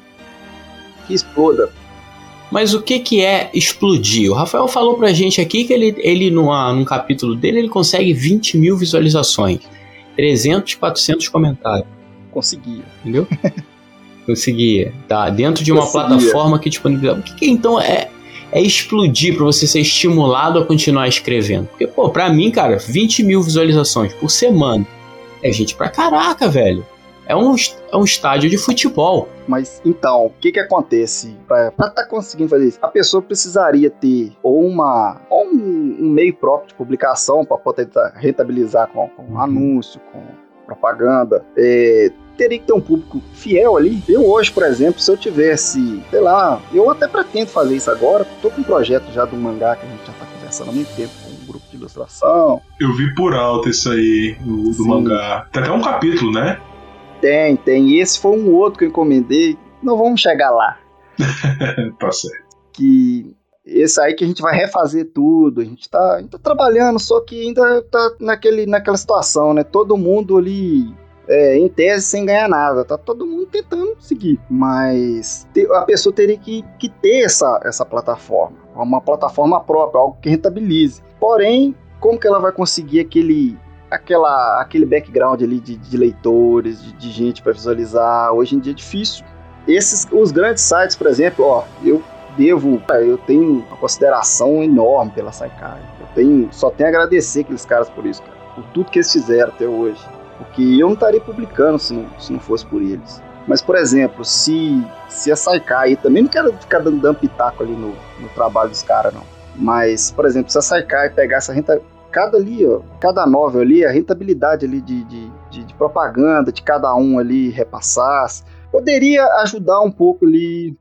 que exploda. Mas o que, que é explodir? O Rafael falou pra gente aqui que ele, ele numa, num capítulo dele, ele consegue vinte mil visualizações, trezentos, quatrocentos comentários. Conseguia. Entendeu? Conseguia. Tá, dentro de uma Conseguia. plataforma que disponibiliza. O que, que então é, é explodir pra você ser estimulado a continuar escrevendo? Porque, pô, pra mim, cara, vinte mil visualizações por semana é gente pra caraca, velho. É um, é um estádio de futebol. Mas então, o que que acontece? Pra estar tá conseguindo fazer isso, a pessoa precisaria ter ou, uma, ou um, um meio próprio de publicação para poder rentabilizar com, com anúncio, com propaganda. É, teria que ter um público fiel ali. Eu hoje, por exemplo, se eu tivesse, sei lá, eu até pretendo fazer isso agora. Tô com um projeto já do mangá que a gente já tá conversando há muito tempo. Grupo de ilustração. Eu vi por alto isso aí do, do mangá. Tem até um capítulo, né? Tem, tem. Esse foi um outro que eu encomendei. Não vamos chegar lá. Tá certo. Que esse aí que a gente vai refazer tudo. A gente tá, a gente tá trabalhando, só que ainda tá naquele, naquela situação, né? Todo mundo ali, é, em tese, sem ganhar nada. Tá todo mundo tentando seguir. Mas a pessoa teria que, que ter essa, essa plataforma. Uma plataforma própria, algo que rentabilize. Porém, como que ela vai conseguir aquele, aquela, aquele background ali de, de leitores, de, de gente para visualizar? Hoje em dia é difícil. Esses, os grandes sites, por exemplo, ó, eu devo, eu tenho uma consideração enorme pela Saikai. Eu tenho, só tenho a agradecer aqueles caras por isso, cara, por tudo que eles fizeram até hoje. Porque eu não estaria publicando se não, se não fosse por eles. Mas, por exemplo, se, se a Saikai, também não quero ficar dando, dando pitaco ali no, no trabalho dos caras, não. Mas, por exemplo, se a Saikai pegar essa renta, cada ali, ó, cada novel ali, a rentabilidade ali de, de, de, de propaganda de cada um ali, repassasse, poderia ajudar um pouco ali.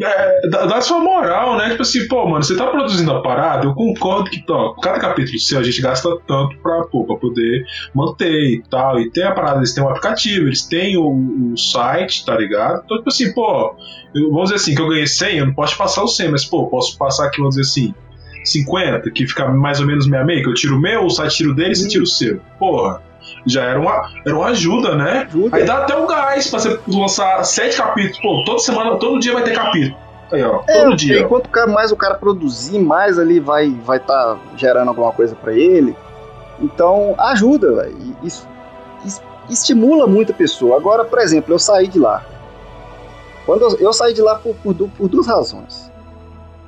É, dá, dá sua moral, né? Tipo assim, pô, mano, você tá produzindo a parada, eu concordo que, ó, cada capítulo seu a gente gasta tanto pra, pô, pra poder manter e tal. E tem a parada, eles têm um aplicativo, eles têm o, o site, tá ligado? Então, tipo assim, pô, eu, vamos dizer assim, que eu ganhei cem, eu não posso passar o cem, mas, pô, posso passar aqui, vamos dizer assim, cinquenta, que fica mais ou menos meia-meia, que eu tiro o meu, o site tira o dele e você tira o seu. Porra. Já era uma, era uma ajuda, né? Ajuda. Aí dá até um gás pra você lançar sete capítulos. Pô, toda semana, todo dia vai ter capítulo. Aí, ó, é, todo dia. Enquanto mais o cara produzir, mais ali vai estar vai tá gerando alguma coisa pra ele. Então, ajuda, velho. Isso, isso estimula muito a pessoa. Agora, por exemplo, eu saí de lá. Quando eu, eu saí de lá por, por, por duas razões.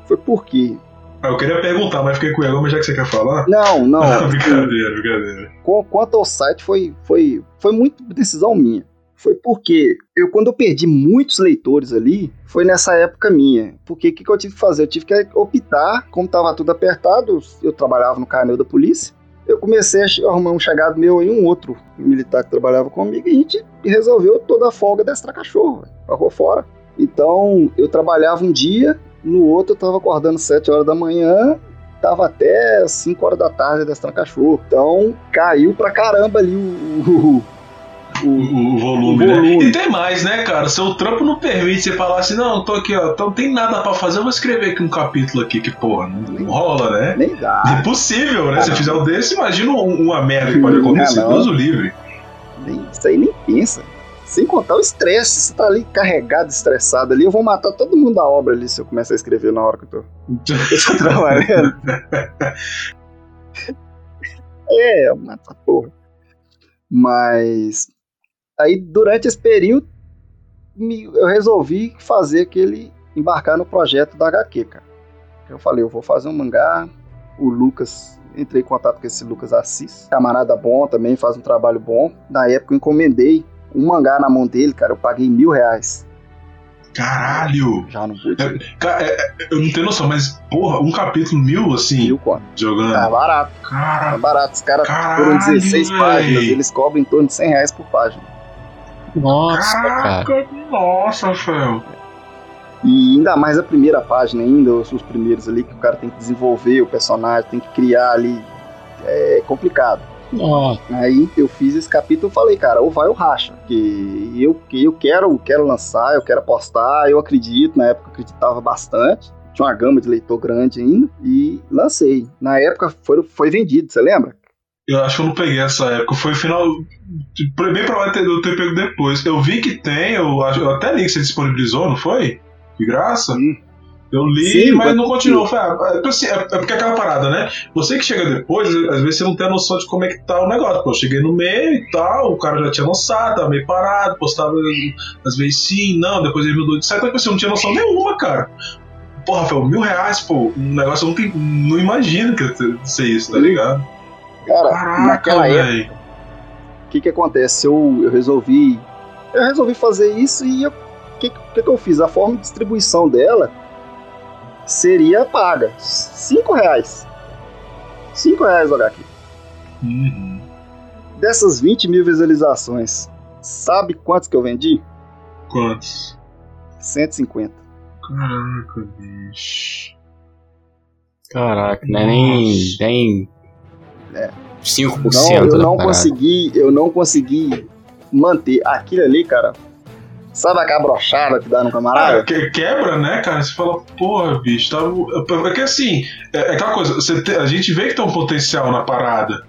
Foi por quê? Eu queria perguntar, mas fiquei com ela, mas já que você quer falar... Não, não... brincadeira, brincadeira... Quanto ao site, foi, foi, foi muito decisão minha. Foi porque, eu, quando eu perdi muitos leitores ali, foi nessa época minha. Porque o que, que eu tive que fazer? Eu tive que optar, como estava tudo apertado, eu trabalhava no carnê da polícia, eu comecei a arrumar um chegado meu e um outro militar que trabalhava comigo, e a gente resolveu toda a folga destrar cachorro, pra rua fora. Então, eu trabalhava um dia... No outro eu tava acordando sete horas da manhã, tava até cinco horas da tarde destrando cachorro. Então caiu pra caramba ali o, o, o, o, o volume, o volume. Né? E tem mais, né, cara? Seu trampo não permite você falar assim, não, tô aqui, ó, não tem nada pra fazer, eu vou escrever aqui um capítulo aqui, que porra, não, não rola, né? Nem dá. É impossível, né? Ah, se eu fizer um desse, imagina uma merda que pode acontecer, Deus o livre. Nem, isso aí nem pensa. Sem contar o estresse, você tá ali carregado, estressado ali, eu vou matar todo mundo da obra ali se eu começar a escrever na hora que eu tô, eu tô trabalhando. É, eu mato a porra. Mas aí durante esse período eu resolvi fazer aquele, embarcar no projeto da agá quê, cara. Eu falei, eu vou fazer um mangá, o Lucas... Entrei em contato com esse Lucas Assis, camarada bom também, faz um trabalho bom. Na época eu encomendei um mangá na mão dele, cara, eu paguei mil reais. Caralho! Já não pude. É, cara, é, eu não tenho noção, mas, porra, um capítulo mil, assim, mil, jogando. Tá barato. Cara... Tá barato. Os caras foram dezesseis véi. Páginas, eles cobram em torno de cem reais por página. Nossa, caraca, cara. Nossa, Rafael. E ainda mais a primeira página ainda, os, os primeiros ali, que o cara tem que desenvolver o personagem, tem que criar ali, é complicado. Oh. Aí eu fiz esse capítulo e falei, cara, ou vai ou racha, que eu, que eu quero, quero lançar, eu quero apostar, eu acredito, na época eu acreditava bastante, tinha uma gama de leitor grande ainda, e lancei. Na época foi, foi vendido, você lembra? Eu acho que eu não peguei essa época, foi o final, bem provável eu ter pego depois. Eu vi que tem, eu, acho, eu até li que você disponibilizou, não foi? De graça? Hum. Eu li, sim, mas não continuou. É porque é aquela parada, né? Você que chega depois, às vezes você não tem a noção de como é que tá o negócio. Pô, eu cheguei no meio e tal, o cara já tinha lançado, tava meio parado, postava às vezes sim, não, depois ele mudou de site, mas você não tinha noção nenhuma, cara. Pô, Rafael, mil reais, pô, um negócio eu nunca, não imagino que ser isso, tá ligado? Cara, caraca, naquela época, o que que acontece? Eu, eu resolvi eu resolvi fazer isso e o que, que que eu fiz? A forma de distribuição dela seria paga, cinco reais. cinco reais, olha aqui. Uhum. Dessas vinte mil visualizações, sabe quantos que eu vendi? Quantos? cento e cinquenta. Caraca, bicho. Caraca, não é nem, nem é. cinco por cento. Não, eu, não consegui, eu não consegui manter aquilo ali, cara. Sabe aquela brochada que dá no camarada? Ah, que, quebra, né, cara? Você fala, porra, bicho, tá... É que assim, é, é aquela coisa, você te, a gente vê que tem um potencial na parada,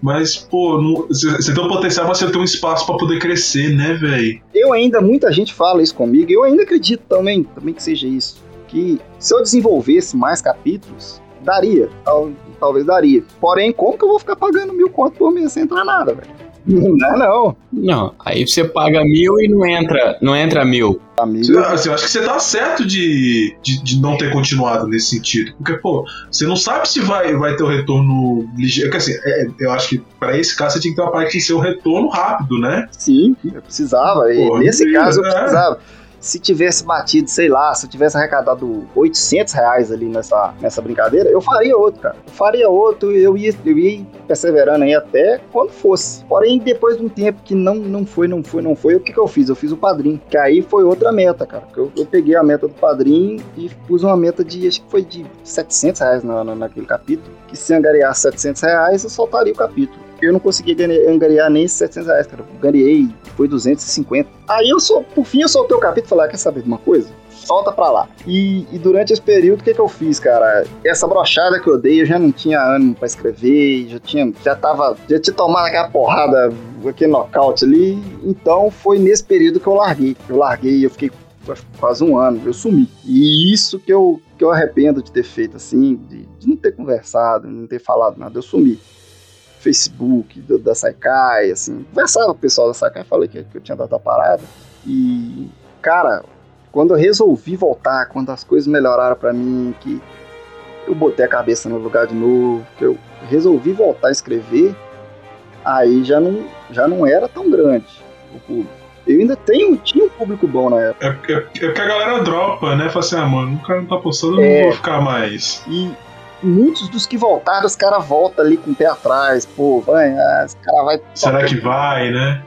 mas, pô, você tem um potencial, mas você tem um espaço pra poder crescer, né, velho? Eu ainda, muita gente fala isso comigo, eu ainda acredito também, também que seja isso, que se eu desenvolvesse mais capítulos, daria, tal, talvez daria. Porém, como que eu vou ficar pagando mil conto por mês sem entrar nada, velho? Não dá, não. Não, aí você paga mil e não entra, não entra mil. Eu assim, acho que você tá certo de, de, de não ter continuado nesse sentido. Porque, pô, você não sabe se vai, vai ter o retorno ligeiro. Assim, é, eu acho que pra esse caso você tinha que ter uma parte de ser um retorno rápido, né? Sim, eu precisava. Pô, nesse vida, caso eu precisava. É. Se tivesse batido, sei lá, se eu tivesse arrecadado oitocentos reais ali nessa, nessa brincadeira, eu faria outro, cara. Eu faria outro, eu ia, eu ia perseverando aí até quando fosse. Porém, depois de um tempo que não, não foi, não foi, não foi, o que que eu fiz? Eu fiz o padrinho, que aí foi outra meta, cara. Eu, eu peguei a meta do padrinho e pus uma meta de, acho que foi de setecentos reais na, na, naquele capítulo, que se angariar setecentos reais, eu soltaria o capítulo. Eu não consegui angariar nem esses setecentos reais, cara. Eu angariei, foi duzentos e cinquenta. Aí eu só, por fim, eu soltei o capítulo e falei, ah, quer saber de uma coisa? Solta pra lá. E, e durante esse período, o que que eu fiz, cara? Essa brochada que eu dei, eu já não tinha ânimo pra escrever, já tinha, já tava, já tinha tomado aquela porrada, aquele nocaute ali. Então foi nesse período que eu larguei. Eu larguei, eu fiquei quase um ano, eu sumi. E isso que eu, que eu arrependo de ter feito, assim, de, de não ter conversado, não ter falado nada, eu sumi. Facebook, do, da Saikai, assim, conversava com o pessoal da Saikai, falei que, que eu tinha dado a parada, e, cara, quando eu resolvi voltar, quando as coisas melhoraram pra mim, que eu botei a cabeça no lugar de novo, que eu resolvi voltar a escrever, aí já não, já não era tão grande o público. Eu ainda tenho, tinha um público bom na época. É, é, é porque a galera dropa, né, fala assim, ah, mano, o cara não tá postando, eu é, não vou ficar mais. E muitos dos que voltaram, os caras voltam ali com o pé atrás, pô, vai, ah, esse cara vai... Será que vai, né?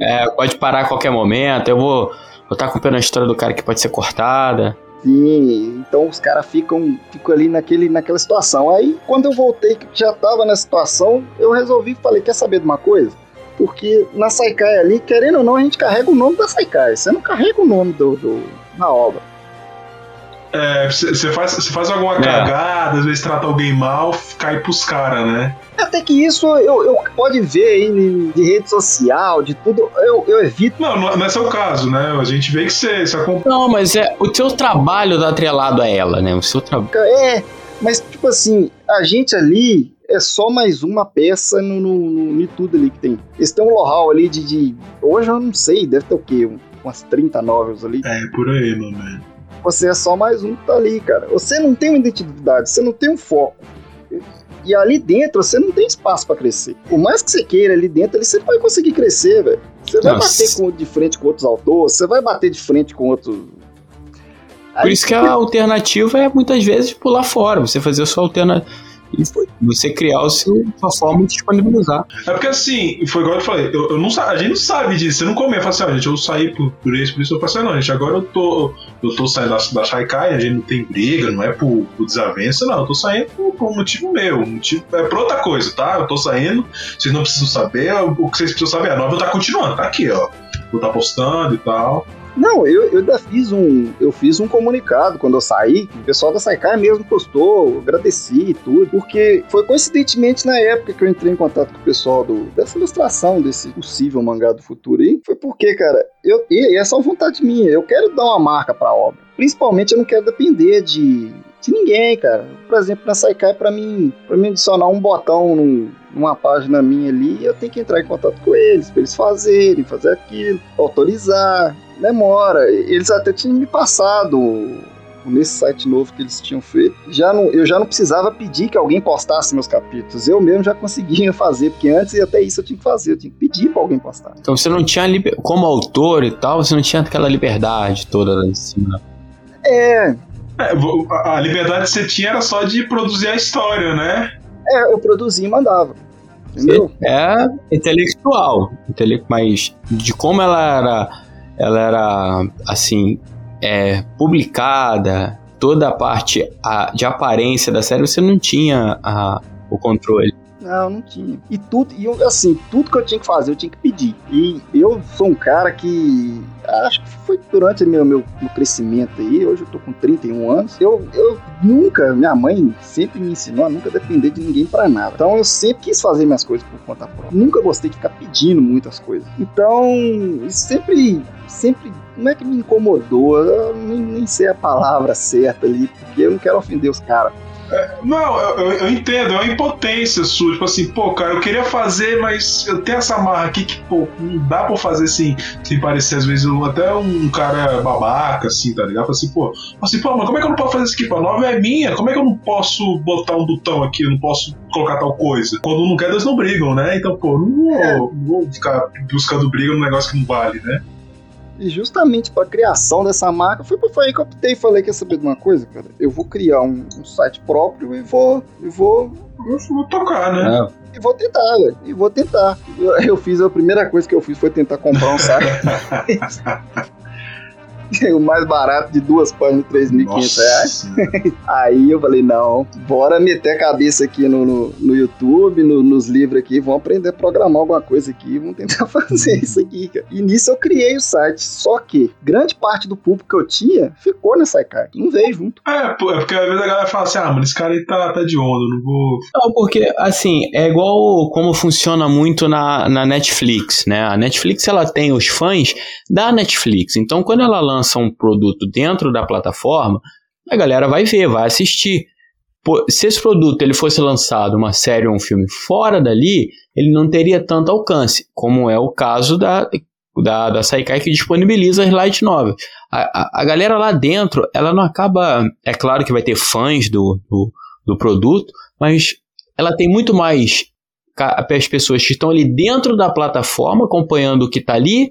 É, pode parar a qualquer momento, eu vou estar com o pé na história do cara que pode ser cortada. Sim, então os caras ficam, ficam ali naquele, naquela situação. Aí, quando eu voltei, que já tava na situação, eu resolvi, falei, quer saber de uma coisa? Porque na Saikai ali, querendo ou não, a gente carrega o nome da Saikai, você não carrega o nome do, do, na obra. É, você faz, faz alguma é. cagada, às vezes trata alguém mal, cai pros caras, né? Até que isso eu, eu pode ver aí de rede social, de tudo, eu, eu evito. Não, não é seu caso, né? A gente vê que você acompanha. Não, mas é, o seu trabalho tá atrelado a ela, né? O seu trabalho. É, mas tipo assim, a gente ali é só mais uma peça no, no, no, em tudo ali que tem. Eles têm um know-how ali de, de. Hoje eu não sei, deve ter o quê? Umas trinta novels ali. É, por aí, meu mano. Você é só mais um que tá ali, cara. Você não tem uma identidade, você não tem um foco. E ali dentro, você não tem espaço pra crescer. Por mais que você queira ali dentro, ali, você vai conseguir crescer, velho. Você vai Nossa. bater com, de frente com outros autores, você vai bater de frente com outros... Por isso que a alternativa é, muitas vezes, pular fora. Você fazer a sua alternativa... E foi você criar o seu, sua forma de disponibilizar. É porque assim, foi igual eu falei, eu, eu não, a gente não sabe disso, você não come, eu falo assim, ó, ah, gente, eu saí por, por isso, por isso, eu falo assim, não, gente, agora eu tô, eu tô saindo da, da Saikai, a gente não tem briga, não é por, por desavença, não, eu tô saindo por, por um motivo meu, motivo, é por outra coisa, tá? Eu tô saindo, vocês não precisam saber, o que vocês precisam saber, a nova tá continuando, tá aqui, ó, vou tá postando e tal. Não, eu, eu ainda fiz um, eu fiz um comunicado quando eu saí, o pessoal da Saikai mesmo postou, agradeci e tudo, porque foi coincidentemente na época que eu entrei em contato com o pessoal do, dessa ilustração, desse possível mangá do futuro aí, foi porque, cara, eu, e essa é uma vontade minha, eu quero dar uma marca pra obra, principalmente eu não quero depender de, de ninguém, cara, por exemplo, na Saikai, pra mim, pra mim adicionar um botão num... numa página minha ali, eu tenho que entrar em contato com eles, pra eles fazerem, fazer aquilo, autorizar, demora. Eles até tinham me passado nesse site novo que eles tinham feito. Já não, eu já não precisava pedir que alguém postasse meus capítulos, eu mesmo já conseguia fazer, porque antes até isso eu tinha que fazer, eu tinha que pedir pra alguém postar. Então você não tinha, liber... como autor e tal, você não tinha aquela liberdade toda lá em cima. É. é a liberdade que você tinha era só de produzir a história, né? É, eu produzia e mandava. Entendeu? É intelectual, mas de como ela era, ela era assim, é, publicada, toda a parte a, de aparência da série, você não tinha a, o controle. Não, não tinha. E tudo, e eu, assim, tudo que eu tinha que fazer, eu tinha que pedir. E eu sou um cara que, acho que foi durante o meu, meu, meu crescimento aí, hoje eu tô com trinta e um anos, eu, eu nunca, minha mãe sempre me ensinou a nunca depender de ninguém pra nada. Então eu sempre quis fazer minhas coisas por conta própria. Nunca gostei de ficar pedindo muitas coisas. Então, isso sempre, sempre, não é que me incomodou, eu nem, nem sei a palavra certa ali, porque eu não quero ofender os caras. Não, eu, eu entendo, é uma impotência sua, tipo assim, pô, cara, eu queria fazer, mas eu tenho essa marra aqui que, pô, não dá pra fazer assim, sem parecer, às vezes, um, até um cara babaca, assim, tá ligado? Assim, pô, assim, pô, mas como é que eu não posso fazer isso aqui? Pô, a nova é minha, como é que eu não posso botar um botão aqui, eu não posso colocar tal coisa? Quando não quer, eles não brigam, né? Então, pô, não vou, não vou ficar buscando briga num negócio que não vale, né? E justamente para a criação dessa marca, foi por aí que eu optei e falei, quer saber de uma coisa, cara? Eu vou criar um, um site próprio e vou... E vou, eu vou tocar, né? É. E vou tentar, velho. E vou tentar. Eu, eu fiz, a primeira coisa que eu fiz foi tentar comprar um site. O mais barato de duas páginas, três mil e quinhentos reais. Aí eu falei, não, bora meter a cabeça aqui no, no, no YouTube, no, nos livros aqui, vamos aprender a programar alguma coisa aqui, vamos tentar fazer isso aqui, cara. E nisso eu criei o site, só que grande parte do público que eu tinha ficou na Saikai, não veio junto. É, é porque às vezes a galera fala assim, ah, mano, esse cara aí tá, tá de onda, eu não vou... Não, porque, assim, é igual como funciona muito na, na Netflix, né? A Netflix, ela tem os fãs da Netflix, então quando ela lança um produto dentro da plataforma, a galera vai ver, vai assistir. Pô, se esse produto ele fosse lançado, uma série ou um filme fora dali, ele não teria tanto alcance, como é o caso da, da, da Saikai, que disponibiliza as light novels. A, a, a galera lá dentro, ela não acaba... É claro que vai ter fãs do, do, do produto, mas ela tem muito mais as pessoas que estão ali dentro da plataforma, acompanhando o que está ali,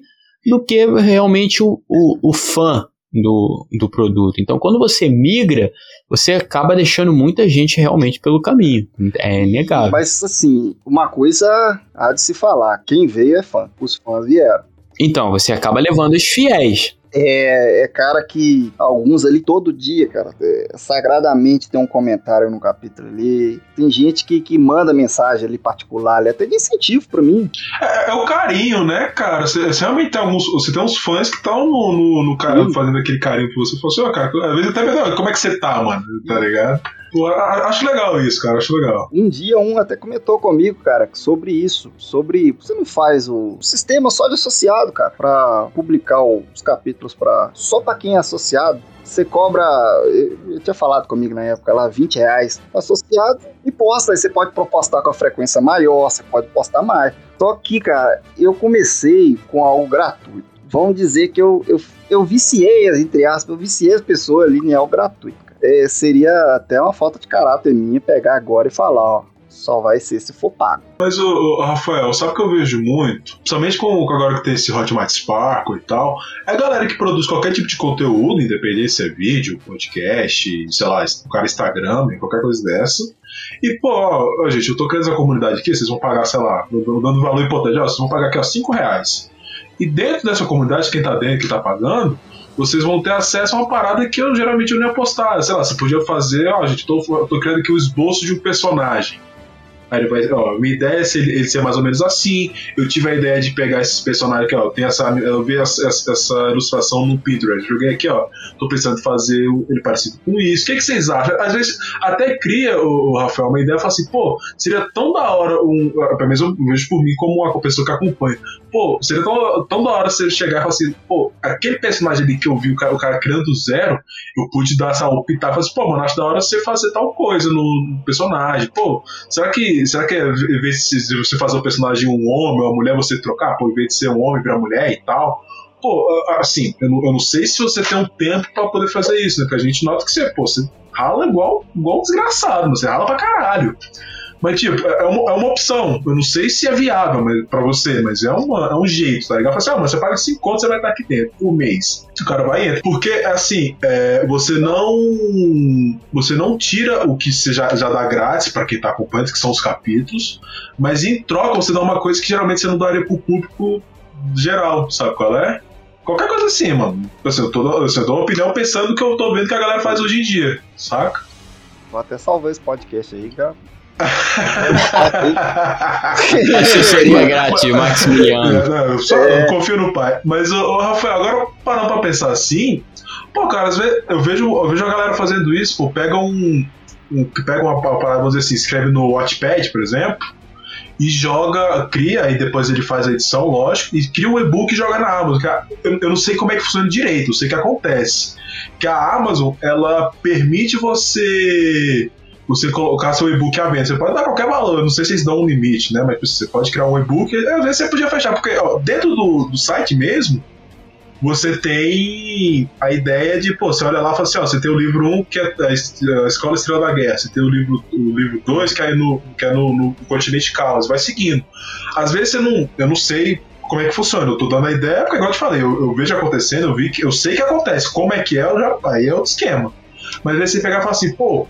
do que realmente o, o, o fã do, do produto. Então, quando você migra, você acaba deixando muita gente realmente pelo caminho. É inegável. Mas, assim, uma coisa há de se falar. Quem veio é fã. Os fãs vieram. Então, você acaba levando os fiéis. É, é cara que alguns ali todo dia, cara, é, sagradamente tem um comentário no capítulo ali. Tem gente que, que manda mensagem ali particular, ali, até de incentivo pra mim. É, é o carinho, né, cara? Você realmente tem alguns. Você tem uns fãs que estão no, no, no carinho, fazendo aquele carinho pra você. Você fala assim, ó, cara, às vezes até melhor, como é que você tá, mano? Tá ligado? Pô, acho legal isso, cara, acho legal. Um dia um até comentou comigo, cara, sobre isso, sobre... Você não faz o sistema só de associado, cara, pra publicar os capítulos pra, só pra quem é associado. Você cobra, eu tinha falado comigo na época lá, vinte reais associado e posta. Aí você pode postar com a frequência maior, você pode postar mais. Só que, cara, eu comecei com algo gratuito. Vão dizer que eu, eu, eu viciei, entre aspas, eu viciei as pessoas ali em algo gratuito. É, seria até uma falta de caráter minha pegar agora e falar, ó, Só vai ser se for pago. Mas, ô, ô, Rafael, sabe o que eu vejo muito? Principalmente com, agora que tem esse Hotmart Spark e tal, é a galera que produz qualquer tipo de conteúdo, independente se é vídeo, podcast, sei lá, o cara Instagram, qualquer coisa dessa. E, pô, ó, gente, eu tô criando essa comunidade aqui, vocês vão pagar, sei lá, dando valor hipotético, ó, vocês vão pagar aqui, ó, cinco reais. E dentro dessa comunidade, quem tá dentro, quem tá pagando, vocês vão ter acesso a uma parada que eu geralmente eu não ia postar. Sei lá, você podia fazer, ó, gente, tô, tô criando aqui o esboço de um personagem. Aí ele vai, ó, minha ideia é ser, ele ser mais ou menos assim. Eu tive a ideia de pegar esses personagens aqui, ó. Tem essa, eu vi essa, essa, essa ilustração no Pinterest. Joguei aqui, ó. Tô pensando em fazer ele parecido com isso. O que, que vocês acham? Às vezes até cria, o, o Rafael, uma ideia e fala assim, pô, seria tão da hora um. Pelo menos eu vejo por mim como uma pessoa que acompanha. Pô, seria tão, tão da hora você chegar e falar assim, pô, aquele personagem ali que eu vi, o cara, o cara criando do zero, eu pude dar essa optar e falar assim, pô, mano, acho da hora você fazer tal coisa no personagem. Pô, será que. Será que em vez de você fazer um personagem um homem ou uma mulher, você trocar? Pô, em vez de ser um homem pra mulher e tal? Pô, assim, eu não, eu não sei se você tem um tempo pra poder fazer isso, né? Porque a gente nota que você, pô, você rala igual, igual um desgraçado, você rala pra caralho. Mas, tipo, é uma, é uma opção. Eu não sei se é viável pra você, mas é, uma, é um jeito, tá ligado? Fala assim, ah, mas você paga cinco contos, você vai estar aqui dentro por mês. O cara vai entrar. Porque, assim, é, você não você não tira o que você já, já dá grátis pra quem tá acompanhando, que são os capítulos, mas em troca você dá uma coisa que geralmente você não daria pro público geral, sabe qual é? Qualquer coisa assim, mano. Assim, eu, tô, assim, eu dou uma opinião pensando que eu tô vendo que a galera faz hoje em dia, saca? Vou até salvar esse podcast aí, cara. Isso seria grátis, Maximiliano. Não, eu só é. confio no pai. Mas, ô, ô, Rafael, agora parando pra pensar assim, pô, cara, eu vejo, eu vejo a galera fazendo isso, pô, pega um, um pega uma parada, vamos dizer assim, escreve no Wattpad, por exemplo, e joga, cria, e depois ele faz a edição, lógico, e cria um e-book e joga na Amazon. Eu, eu não sei como é que funciona direito, eu sei o que acontece. Que a Amazon, ela permite você... você colocar seu e-book à venda, você pode dar qualquer valor, eu não sei se eles dão um limite, né? Mas você pode criar um e-book, às vezes você podia fechar, porque ó, dentro do, do site mesmo, você tem a ideia de, pô, você olha lá e fala assim, ó, você tem o livro um, que é a Escola Estrela da Guerra, você tem o livro o livro dois, que é no, que é no, no Continente Caos, vai seguindo. Às vezes você não, eu não sei como é que funciona, eu tô dando a ideia, porque igual eu te falei, eu, eu vejo acontecendo, eu vi que eu sei que acontece, como é que é, eu já, aí é outro esquema. Mas às vezes você pegar e falar assim, pô,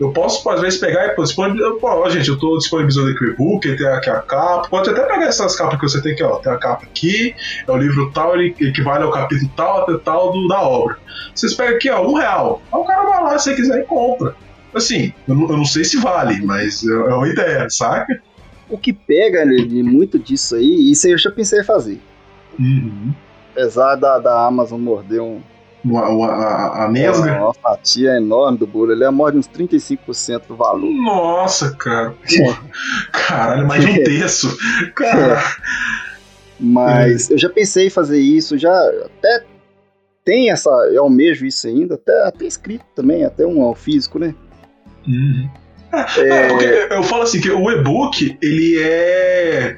eu posso, às vezes, pegar e disponibilizar. Pô, gente, eu tô disponibilizando aqui o e-book, tem aqui a capa. Pode até pegar essas capas que você tem aqui, ó. Tem a capa aqui, é o livro tal, ele equivale ao capítulo tal até tal do, da obra. Vocês pegam aqui, ó, um real. Aí o cara vai lá, se quiser, e compra. Assim, eu não, eu não sei se vale, mas é uma ideia, saca? O que pega, né, de muito disso aí, isso aí eu já pensei em fazer. Uhum. Apesar da, da Amazon morder um. Uma, uma, a, a mesma? É uma fatia enorme do bolo. Ele morde uns trinta e cinco por cento do valor. Nossa, cara. Caralho, mais de um terço. Cara. É. Mas é. eu já pensei em fazer isso. Já até tem essa. Eu almejo isso ainda. Até, até escrito também. Até um ao físico, né? Uhum. É, é... Porque eu falo assim: que o e-book, ele é.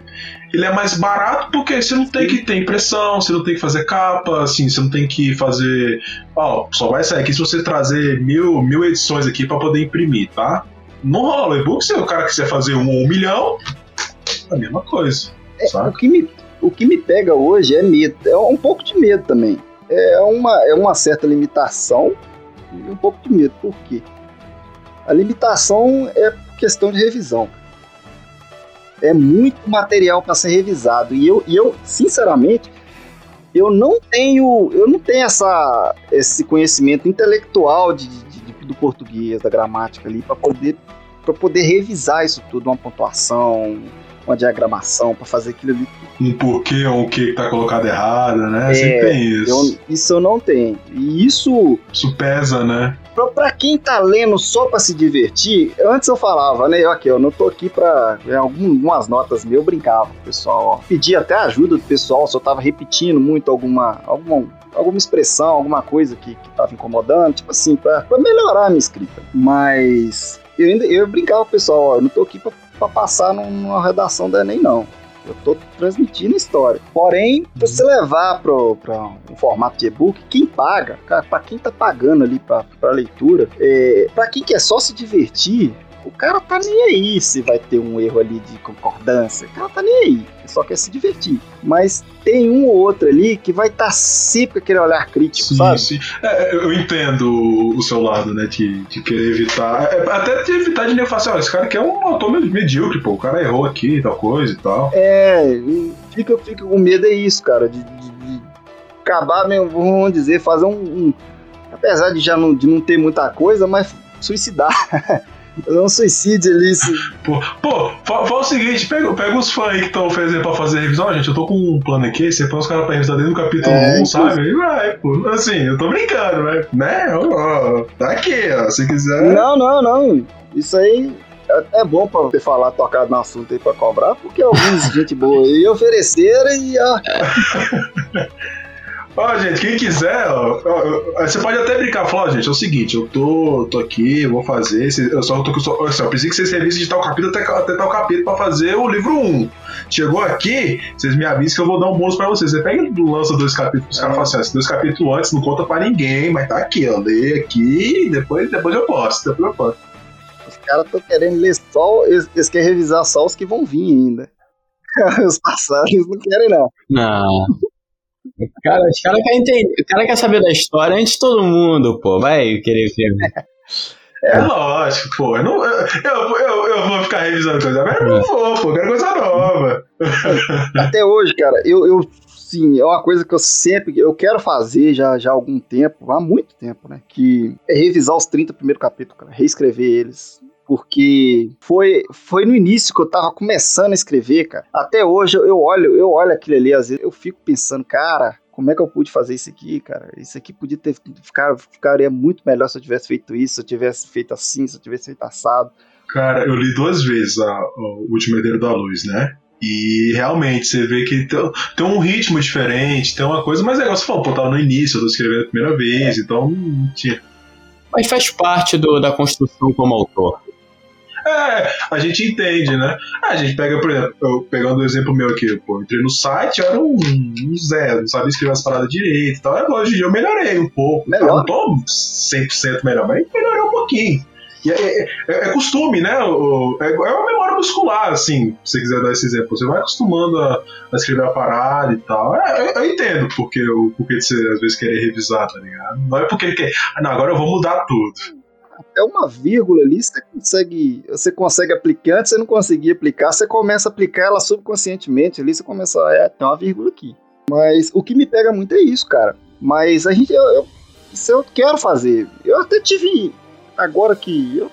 Ele é mais barato porque você não tem que ter impressão, você não tem que fazer capa, assim, você não tem que fazer... Ó, só vai sair aqui se você trazer mil, mil edições aqui pra poder imprimir, tá? Não rola e-book, se o cara quiser fazer um, um milhão, é a mesma coisa, é, sabe? O que, me, o que me pega hoje é medo, é um pouco de medo também. É uma, é uma certa limitação e um pouco de medo. Por quê? A limitação é questão de revisão. É muito material para ser revisado. E eu, e eu, sinceramente, eu não tenho, eu não tenho essa, esse conhecimento intelectual de, de, de, do português, da gramática ali, para poder, para poder revisar isso tudo, uma pontuação, uma diagramação, para fazer aquilo ali. Um porquê ou um o que está colocado errado, né? É, sempre tem isso. Eu, isso eu não tenho. E isso... Isso pesa, né? Pra quem tá lendo só pra se divertir, antes eu falava, né, ok, eu não tô aqui pra... Algumas notas minhas eu brincava com o pessoal, ó. Pedi até ajuda do pessoal, só tava repetindo muito alguma, alguma, alguma expressão, alguma coisa que, que tava incomodando, tipo assim, pra, pra melhorar a minha escrita. Mas eu ainda eu brincava com o pessoal, ó, eu não tô aqui pra, pra passar numa redação da Enem, não. Eu tô transmitindo a história. Porém, pra você levar para um formato de e-book, quem paga, cara, pra quem tá pagando ali pra, pra leitura, é, pra quem quer só se divertir, o cara tá nem aí se vai ter um erro ali de concordância, o cara tá nem aí, só quer se divertir. Mas tem um ou outro ali que vai estar tá sempre aquele olhar crítico, sim, sabe? Sim. É, eu entendo o seu lado, né, de, de querer evitar, até de evitar de nem falar assim, olha, esse cara aqui é um autor medíocre, pô, o cara errou aqui, tal coisa e tal. É, fica, fica com medo, é isso, cara, de, de, de acabar mesmo, vamos dizer, fazer um, um apesar de já não, de não ter muita coisa, mas suicidar. É um suicídio ali. Pô, pô fala, fala o seguinte: pega, pega os fãs aí que estão oferecendo pra fazer revisão. Ó, gente, eu tô com um plano aqui. Você põe os caras pra revisar dentro do capítulo é, um, sabe? E vai, pô. Assim, eu tô brincando, né? Né? Ó, tá aqui, ó. Se quiser. Não, não, não. Isso aí é bom pra você falar, tocar no assunto aí pra cobrar, porque alguns gente boa aí ofereceram e ó. Ó, oh, gente, quem quiser, ó, ó, você pode até brincar, falar, oh, gente, é o seguinte, eu tô, tô aqui, vou fazer, eu só tô, eu só, eu só pensei que vocês revisam de tal capítulo até, até tal capítulo pra fazer o livro um. Chegou aqui, vocês me avisam que eu vou dar um bônus pra vocês. Você pega e lança dois capítulos, os caras falam assim, ó, esses dois capítulos antes não conta pra ninguém, mas tá aqui, ó, lê aqui, depois, depois eu posto, depois eu posto. Os caras tão querendo ler só, eles, eles querem revisar só os que vão vir ainda. Os passados não querem, não. Não... O cara, o, cara quer entender, o cara quer saber da história antes de todo mundo, pô. Vai querer ver. É, é lógico, pô. Eu, não, eu, eu, eu vou ficar revisando coisa, mas eu não vou, pô. Eu quero coisa nova. Até hoje, cara, eu, eu sim, é uma coisa que eu sempre. Eu quero fazer já, já há algum tempo, há muito tempo, né? Que é revisar os trinta primeiros capítulos, cara, reescrever eles. Porque foi, foi no início que eu tava começando a escrever, cara. Até hoje eu olho, eu olho aquilo ali, às vezes eu fico pensando, cara, como é que eu pude fazer isso aqui, cara? Isso aqui podia ter ficado, ficaria muito melhor se eu tivesse feito isso, se eu tivesse feito assim, se eu tivesse feito assado. Cara, eu li duas vezes a, a, O Último Herdeiro da Luz, né? E realmente, você vê que tem, tem um ritmo diferente, tem uma coisa mais legal. Você falou, pô, eu tava no início, eu tô escrevendo a primeira vez, então não tinha. Mas faz parte do, da construção como autor. É, a gente entende, né? A gente pega, por exemplo, eu, pegando o um exemplo meu aqui, pô, entrei no site, eu era um, um zero, não sabia escrever as paradas direito e tal. É, hoje em dia eu melhorei um pouco. Melhor. Não tô cem por cento melhor, mas melhorei um pouquinho. E é, é, é costume, né? O, é, é uma memória muscular, assim, se você quiser dar esse exemplo. Você vai acostumando a, a escrever a parada e tal. É, eu, eu entendo porque o porquê de você às vezes querer revisar, tá ligado? Não é porque quer. Não, agora eu vou mudar tudo. Até uma vírgula ali, você consegue, você consegue aplicar, antes você não conseguia aplicar, você começa a aplicar ela subconscientemente ali, você começa a é, ter uma vírgula aqui. Mas o que me pega muito é isso, cara. Mas a gente, eu, eu, isso eu quero fazer. Eu até tive, agora que eu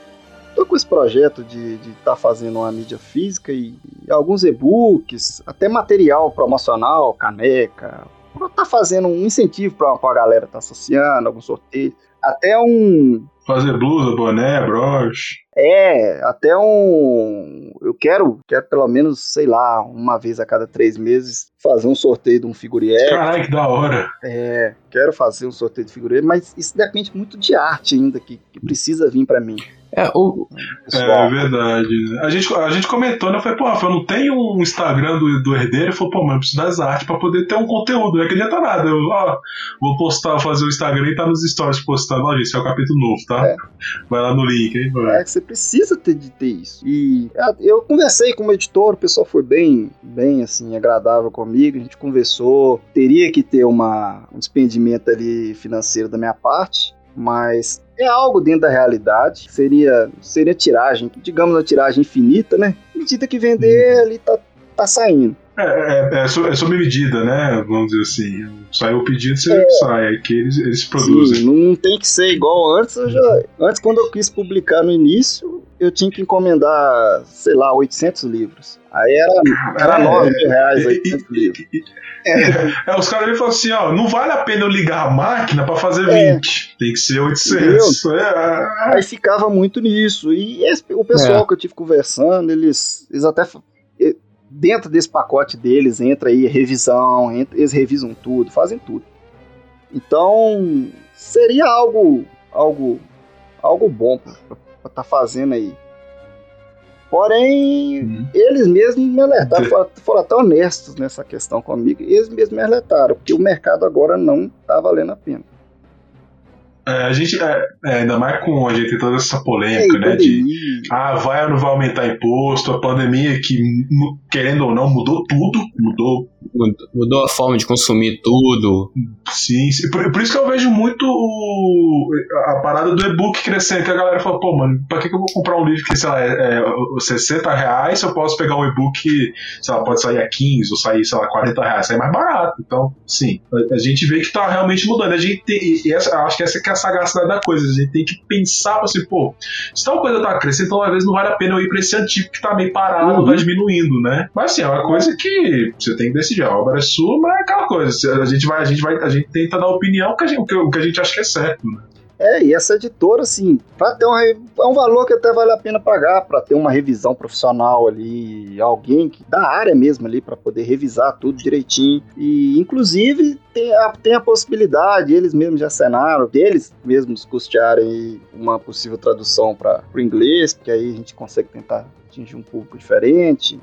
tô com esse projeto de estar tá fazendo uma mídia física e, e alguns e-books, até material promocional, caneca, pra tá fazendo um incentivo pra, pra galera tá associando, algum sorteio, até um... Fazer blusa, boné, broche. É, até um... Eu quero, quero pelo menos, sei lá, uma vez a cada três meses fazer um sorteio de um figurino. Caralho, que da hora. É, quero fazer um sorteio de figurino, mas isso depende muito de arte ainda, que, que precisa vir pra mim. É, o... é, é verdade. A gente, a gente comentou, né? Eu falei, pô, eu não tenho um Instagram do, do herdeiro. Eu falei, pô, mas eu preciso das artes pra poder ter um conteúdo. Não acredita nada. Eu ó, vou postar, fazer o Instagram e tá nos stories postando. Olha, esse é o capítulo novo, tá? É. Vai lá no link, hein? Vai. É que você precisa ter, de ter isso. E eu conversei com o editor, o pessoal foi bem, bem assim, agradável comigo. A gente conversou. Teria que ter uma, um despendimento ali financeiro da minha parte, mas... é algo dentro da realidade, seria, seria tiragem, digamos uma tiragem infinita, né? Medida que vender ali tá, tá saindo. É, é, é, so, é sob medida, né? Vamos dizer assim, saiu o pedido, você é. sai, é que eles, eles produzem. Sim, não tem que ser igual antes, eu já, antes quando eu quis publicar no início, eu tinha que encomendar, sei lá, oitocentos livros. Aí era nove mil reais, oitocentos livros. É. É, os caras me falam assim, ó, não vale a pena eu ligar a máquina pra fazer vinte, é. Tem que ser oitocentos. É. Aí ficava muito nisso, e esse, o pessoal é. que eu tive conversando, eles, eles até, dentro desse pacote deles, entra aí revisão, entra, eles revisam tudo, fazem tudo. Então, seria algo, algo, algo bom pra, pra tá fazendo aí. Porém, uhum. eles mesmos me alertaram, foram, foram até honestos nessa questão comigo, eles mesmos me alertaram, porque o mercado agora não tá valendo a pena. É, a gente, é, é, ainda mais com a gente tem toda essa polêmica, Ei, né? De, ah, vai ou não vai aumentar imposto? A pandemia que, querendo ou não, mudou tudo. Mudou mudou a forma de consumir tudo. Sim, sim. Por, por isso que eu vejo muito o, a parada do e-book crescendo. Que a galera fala, pô, mano, pra que, que eu vou comprar um livro que, sei lá, é, é sessenta reais se eu posso pegar um e-book que, sei lá, pode sair a quinze ou sair, sei lá, quarenta reais. Sai mais barato. Então, sim, a, a gente vê que tá realmente mudando. A gente tem, e, e essa, acho que essa que é a sagacidade da coisa. A gente tem que pensar assim, pô, se tal coisa tá crescendo, então às vezes não vale a pena eu ir pra esse antigo que tá meio parado, uhum. Tá diminuindo, né? Mas assim, é uma coisa que você tem que decidir. A obra é sua, mas é aquela coisa. A gente vai, a gente vai, a gente tenta dar opinião que a gente, o, que, o que a gente acha que é certo, né? É, e essa editora, assim, pra ter um, é um valor que até vale a pena pagar pra ter uma revisão profissional ali, alguém que, da área mesmo ali, pra poder revisar tudo direitinho. E, inclusive, tem a, tem a possibilidade, eles mesmos já assinaram, deles mesmos custearem uma possível tradução para o inglês, porque aí a gente consegue tentar atingir um público diferente.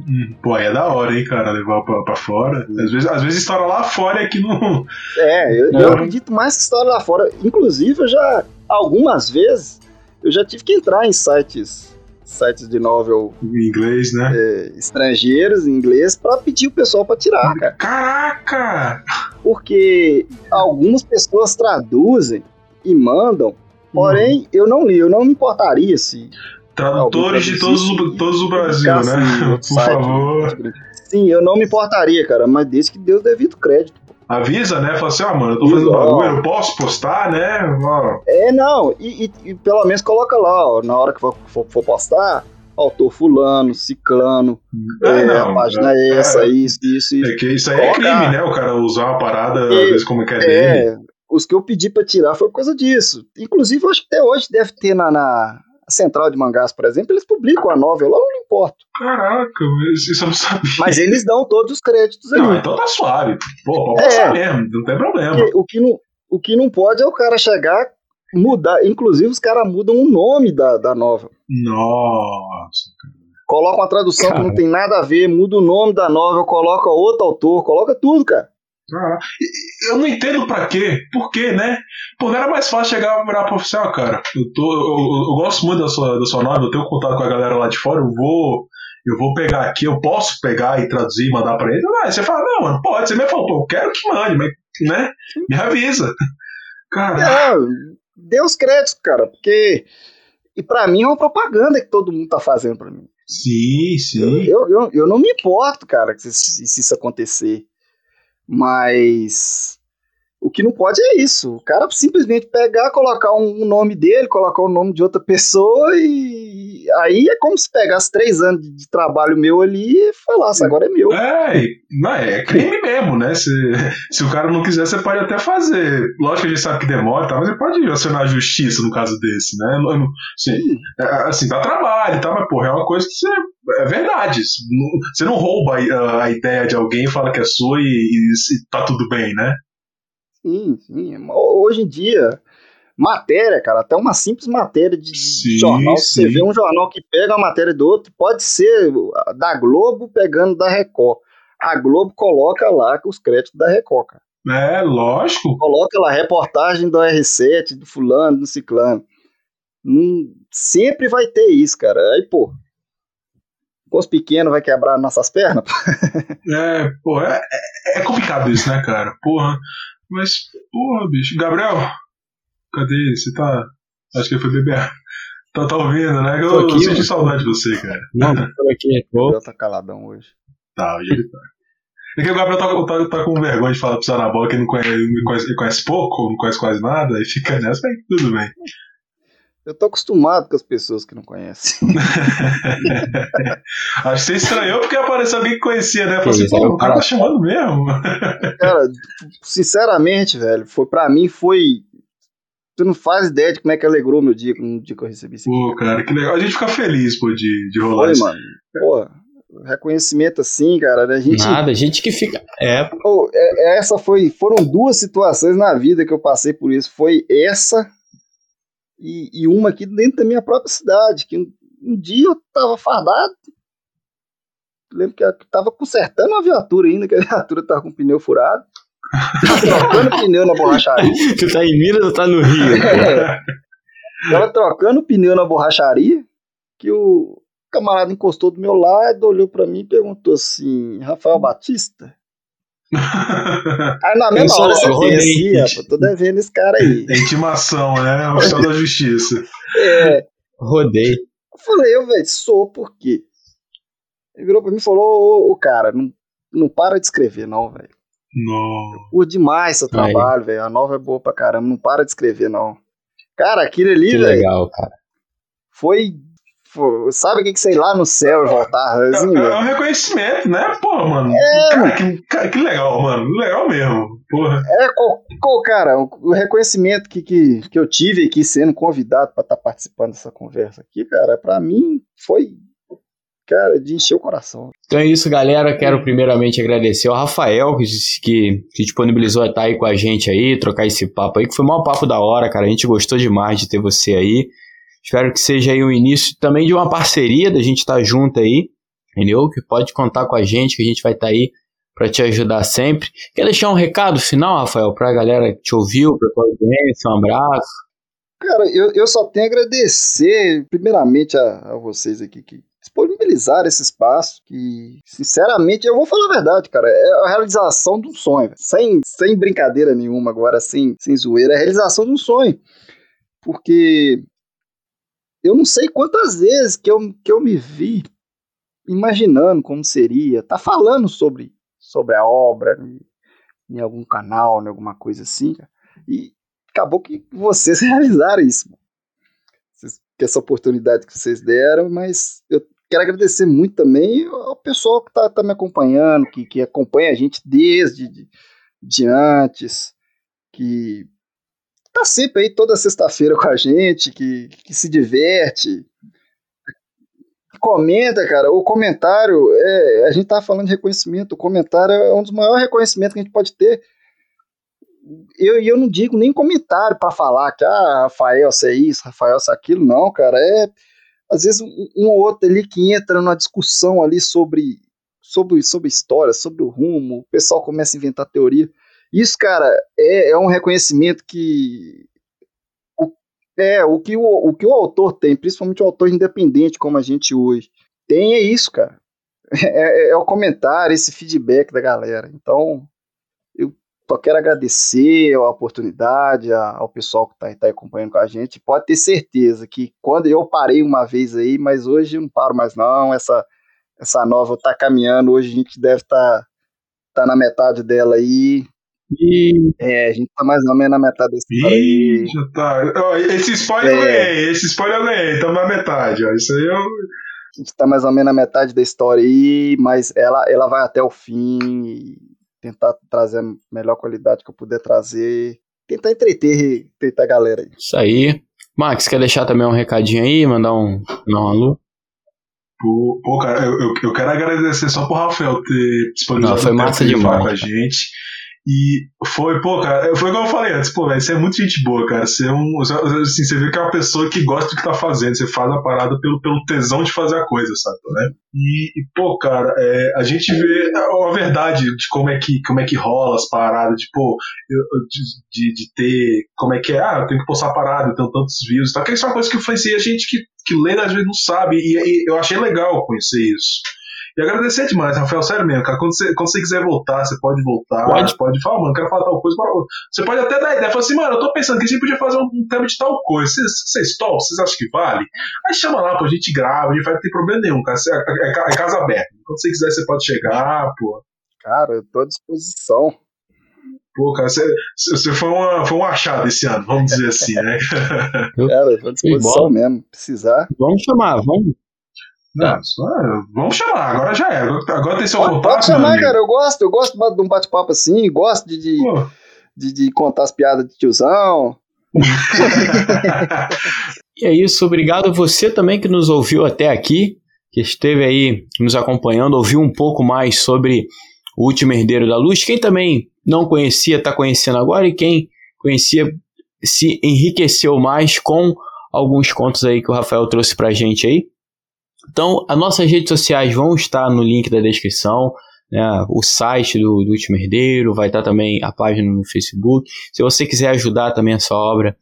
Hum, pô, aí é da hora, hein, cara, levar pra, pra fora. Às vezes, às vezes estoura lá fora e aqui não. É, eu, eu acredito mais que estoura lá fora. Inclusive, eu já, algumas vezes, eu já tive que entrar em sites, sites de novel em inglês, né? É, estrangeiros, em inglês, pra pedir o pessoal pra tirar, cara. Caraca! Porque algumas pessoas traduzem e mandam, porém, hum. eu não li, eu não me importaria se. Tradutores de todos, todos o Brasil, né? Assim, por site, favor. Sim, eu não me importaria, cara, mas desde que Deus dê devido crédito. Avisa, né? Fala assim, ah, mano, eu tô fazendo bagulho, eu posso postar, né? Ó. É, não, e, e, e pelo menos coloca lá, ó, na hora que for, for, for postar, autor fulano, ciclano, é, é, não, a página é, é essa, é, isso, isso, isso. É que isso aí coloca. É crime, né? O cara usar uma parada, às vezes, como que é dele. É, os que eu pedi pra tirar foi por causa disso. Inclusive, eu acho que até hoje deve ter na... na... A Central de Mangás, por exemplo, eles publicam a novel, lá não importa. Caraca, isso eu não sabia. Mas eles dão todos os créditos aí. Não, então tá suave. Pô, pode passar mesmo, não tem problema. Porque, o, que não, o que não pode é o cara chegar, mudar. Inclusive, os caras mudam o nome da, da novel. Nossa, cara. Coloca uma tradução cara. Que não tem nada a ver, muda o nome da novel, coloca outro autor, coloca tudo, cara. Ah, eu não entendo pra quê, por quê, né? Pô, não era mais fácil chegar pra profissional, cara. Eu, tô, eu, eu gosto muito da sua, da sua nova, eu tenho contato com a galera lá de fora, eu vou, eu vou pegar aqui, eu posso pegar e traduzir e mandar pra ele. Não, você fala, não, mano, pode, você me fala, pô, eu quero que mande, mas, né? Me avisa. Cara. Dê os créditos, cara, porque. E pra mim é uma propaganda que todo mundo tá fazendo pra mim. Sim, sim. Eu, eu, eu, eu não me importo, cara, se, se isso acontecer. Mas o que não pode é isso. O cara simplesmente pegar, colocar um nome dele, colocar o nome de outra pessoa e aí é como se pegasse três anos de trabalho meu ali e falasse, agora é meu. É, não, é crime mesmo, né? Se, se o cara não quiser, você pode até fazer. Lógico que a gente sabe que demora, tá? Mas você pode acionar a justiça num caso desse, né? Assim, assim dá trabalho, tá? Mas, porra, é uma coisa que você... É verdade, você não rouba a ideia de alguém, fala que é sua e, e tá tudo bem, né? Sim, sim. Hoje em dia, matéria, cara, até uma simples matéria de sim, jornal, sim. Você vê um jornal que pega a matéria do outro, pode ser da Globo pegando da Record. A Globo coloca lá os créditos da Record, cara. É, lógico. Coloca lá reportagem do R sete, do fulano, do ciclano. Hum, sempre vai ter isso, cara. Aí, pô... Com os pequenos vai quebrar nossas pernas? É, pô, é, é complicado isso, né, cara? Porra. Mas, porra, bicho. Gabriel, cadê ele? Você tá. Acho que ele foi beber. Tá, tá ouvindo, né? Eu, aqui, eu senti saudade de você, cara. Não, tô aqui. O Gabriel tá caladão hoje. Tá, hoje ele tá. É que o Gabriel tá, tá, tá com vergonha de falar pra você na bola que ele, não conhece, ele, conhece, ele conhece pouco, não conhece quase nada, e fica nessa, aí tudo bem. Eu tô acostumado com as pessoas que não conhecem. Acho que você estranhou porque apareceu alguém que conhecia, né? Falei assim, pô, o cara tá chamando mesmo. Cara, sinceramente, velho, foi, pra mim foi... Tu não faz ideia de como é que alegrou meu dia, no dia que eu recebi isso. Pô, cara, que legal. A gente fica feliz, pô, de, de rolar foi, isso. Mano. Pô, reconhecimento assim, cara, né? A gente... Nada, a gente que fica... É. Pô, essa foi... Foram duas situações na vida que eu passei por isso. Foi essa... E, e uma aqui dentro da minha própria cidade, que um, um dia eu tava fardado, lembro que eu tava consertando uma viatura ainda, que a viatura tava com o pneu furado, Trocando pneu na borracharia. Tu tá em Minas ou tá no Rio? É. Tava trocando pneu na borracharia que o camarada encostou do meu lado, olhou pra mim e perguntou assim: Rafael Batista? Aí na mesma hora você pensa assim, tô devendo esse cara aí. Intimação, né? Oficial da Justiça. É. Rodei. Eu falei, eu, velho, sou, por quê? Ele virou pra mim e falou: ô, ô cara, não, não para de escrever, não, velho. Não. Curto demais seu trabalho, velho. A nova é boa pra caramba, não para de escrever, não. Cara, aquilo ali, velho. Que véio, legal, cara. Foi. Pô, sabe o que que sei lá no céu e voltar? Assim, é, é um reconhecimento, né? Pô, mano. É, cara, mano. Que, cara, que legal, mano. Legal mesmo. Porra. É, co, co, cara, o reconhecimento que, que, que eu tive aqui sendo convidado pra estar tá participando dessa conversa aqui, cara, pra mim foi, cara, de encher o coração. Então é isso, galera. Quero primeiramente agradecer ao Rafael que, que se disponibilizou a estar aí com a gente aí, trocar esse papo aí, que foi o maior papo da hora, cara. A gente gostou demais de ter você aí. Espero que seja aí o início também de uma parceria, da gente estar junto aí, entendeu? Que pode contar com a gente, que a gente vai estar aí para te ajudar sempre. Quer deixar um recado final, Rafael, para a galera que te ouviu, para tua audiência, um abraço? Cara, eu, eu só tenho a agradecer, primeiramente, a, a vocês aqui que disponibilizaram esse espaço, que, sinceramente, eu vou falar a verdade, cara, é a realização de um sonho, sem, sem brincadeira nenhuma agora, sem, sem zoeira, é a realização de um sonho, porque... Eu não sei quantas vezes que eu, que eu me vi imaginando como seria, tá falando sobre, sobre a obra em, em algum canal, em alguma coisa assim, cara. E acabou que vocês realizaram isso, vocês, essa oportunidade que vocês deram, mas eu quero agradecer muito também ao pessoal que tá, tá me acompanhando, que, que acompanha a gente desde de, de antes, que... tá sempre aí toda sexta-feira com a gente, que, que se diverte, que comenta, cara. O comentário, é, a gente tava falando de reconhecimento, o comentário é um dos maiores reconhecimentos que a gente pode ter. E eu, eu não digo nem comentário para falar que, ah, Rafael, você é isso, Rafael, você é aquilo, não, cara. É, às vezes, um, um ou outro ali que entra numa discussão ali sobre, sobre, sobre história, sobre o rumo, o pessoal começa a inventar teoria. Isso, cara, é, é um reconhecimento que o, é, o, que o, o que o autor tem, principalmente o autor independente como a gente hoje tem, é isso, cara. É, é, é o comentário, esse feedback da galera. Então, eu só quero agradecer a oportunidade, a, ao pessoal que está tá acompanhando com a gente. Pode ter certeza que quando eu parei uma vez aí, mas hoje eu não paro mais não, essa, essa nova está caminhando, hoje a gente deve estar tá, tá na metade dela aí. E... é, a gente tá mais ou menos na metade desse Ih, já tá. Oh, esse spoiler é... eu ganhei, esse spoiler eu ganhei, estamos na metade, ó. Isso aí eu... a gente tá mais ou menos na metade da história aí, mas ela, ela vai até o fim e tentar trazer a melhor qualidade que eu puder trazer, tentar entreter, entreter a galera aí. Isso aí. Max, quer deixar também um recadinho aí, mandar um, mandar um alô? Pô, pô, cara, eu, eu quero agradecer só pro Rafael ter disponibilizado. Não, foi massa demais com a gente. E foi, pô, cara, foi igual eu falei antes, pô, velho, você é muito gente boa, cara, você é um, assim, você vê que é uma pessoa que gosta do que tá fazendo, você faz a parada pelo, pelo tesão de fazer a coisa, sabe, né? E, e pô, cara, é, a gente vê a, a verdade de como é que, como é que rola as paradas, de, pô, eu, de, de, de ter, como é que é, ah, eu tenho que postar a parada, eu tenho tantos views e tal, que isso é uma coisa que influencia a gente que, que lê, às vezes não sabe, e, e eu achei legal conhecer isso. E agradecer demais, Rafael, sério mesmo, cara. Quando você, quando você quiser voltar, você pode voltar. Pode, pode falar, mano, quero falar tal coisa. Você pode até dar ideia, falar assim, mano, eu tô pensando que a gente podia fazer um, um tema de tal coisa. Vocês topam, vocês acham que vale? Aí chama lá, pô, a gente grava, a gente vai, não tem problema nenhum, cara. Cê, é, é casa aberta. Quando você quiser, você pode chegar, pô. Cara, eu tô à disposição. Pô, cara, você, você foi, uma, foi um achado esse ano, vamos dizer assim, né? Cara, eu tô à disposição mesmo, precisar. Vamos chamar, vamos. Não, só, vamos chamar, agora já é. Agora tem seu contato. Pode chamar, cara, eu gosto, eu gosto de um bate-papo assim, gosto de, de, de, de contar as piadas de tiozão. E é isso, obrigado a você também que nos ouviu até aqui, que esteve aí nos acompanhando, ouviu um pouco mais sobre O Último Herdeiro da Luz. Quem também não conhecia, está conhecendo agora, e quem conhecia se enriqueceu mais com alguns contos aí que o Rafael trouxe pra gente aí. Então, as nossas redes sociais vão estar no link da descrição. né, o site do, do Último Herdeiro, vai estar também a página no Facebook. Se você quiser ajudar também essa obra,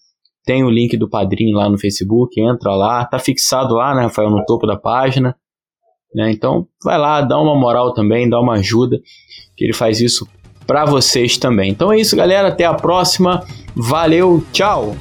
tem o link do padrinho lá no Facebook, entra lá, tá fixado lá, né, Rafael, no topo da página, né? Então vai lá, dá uma moral também, dá uma ajuda, que ele faz isso pra vocês também. Então é isso, galera, até a próxima, valeu, tchau!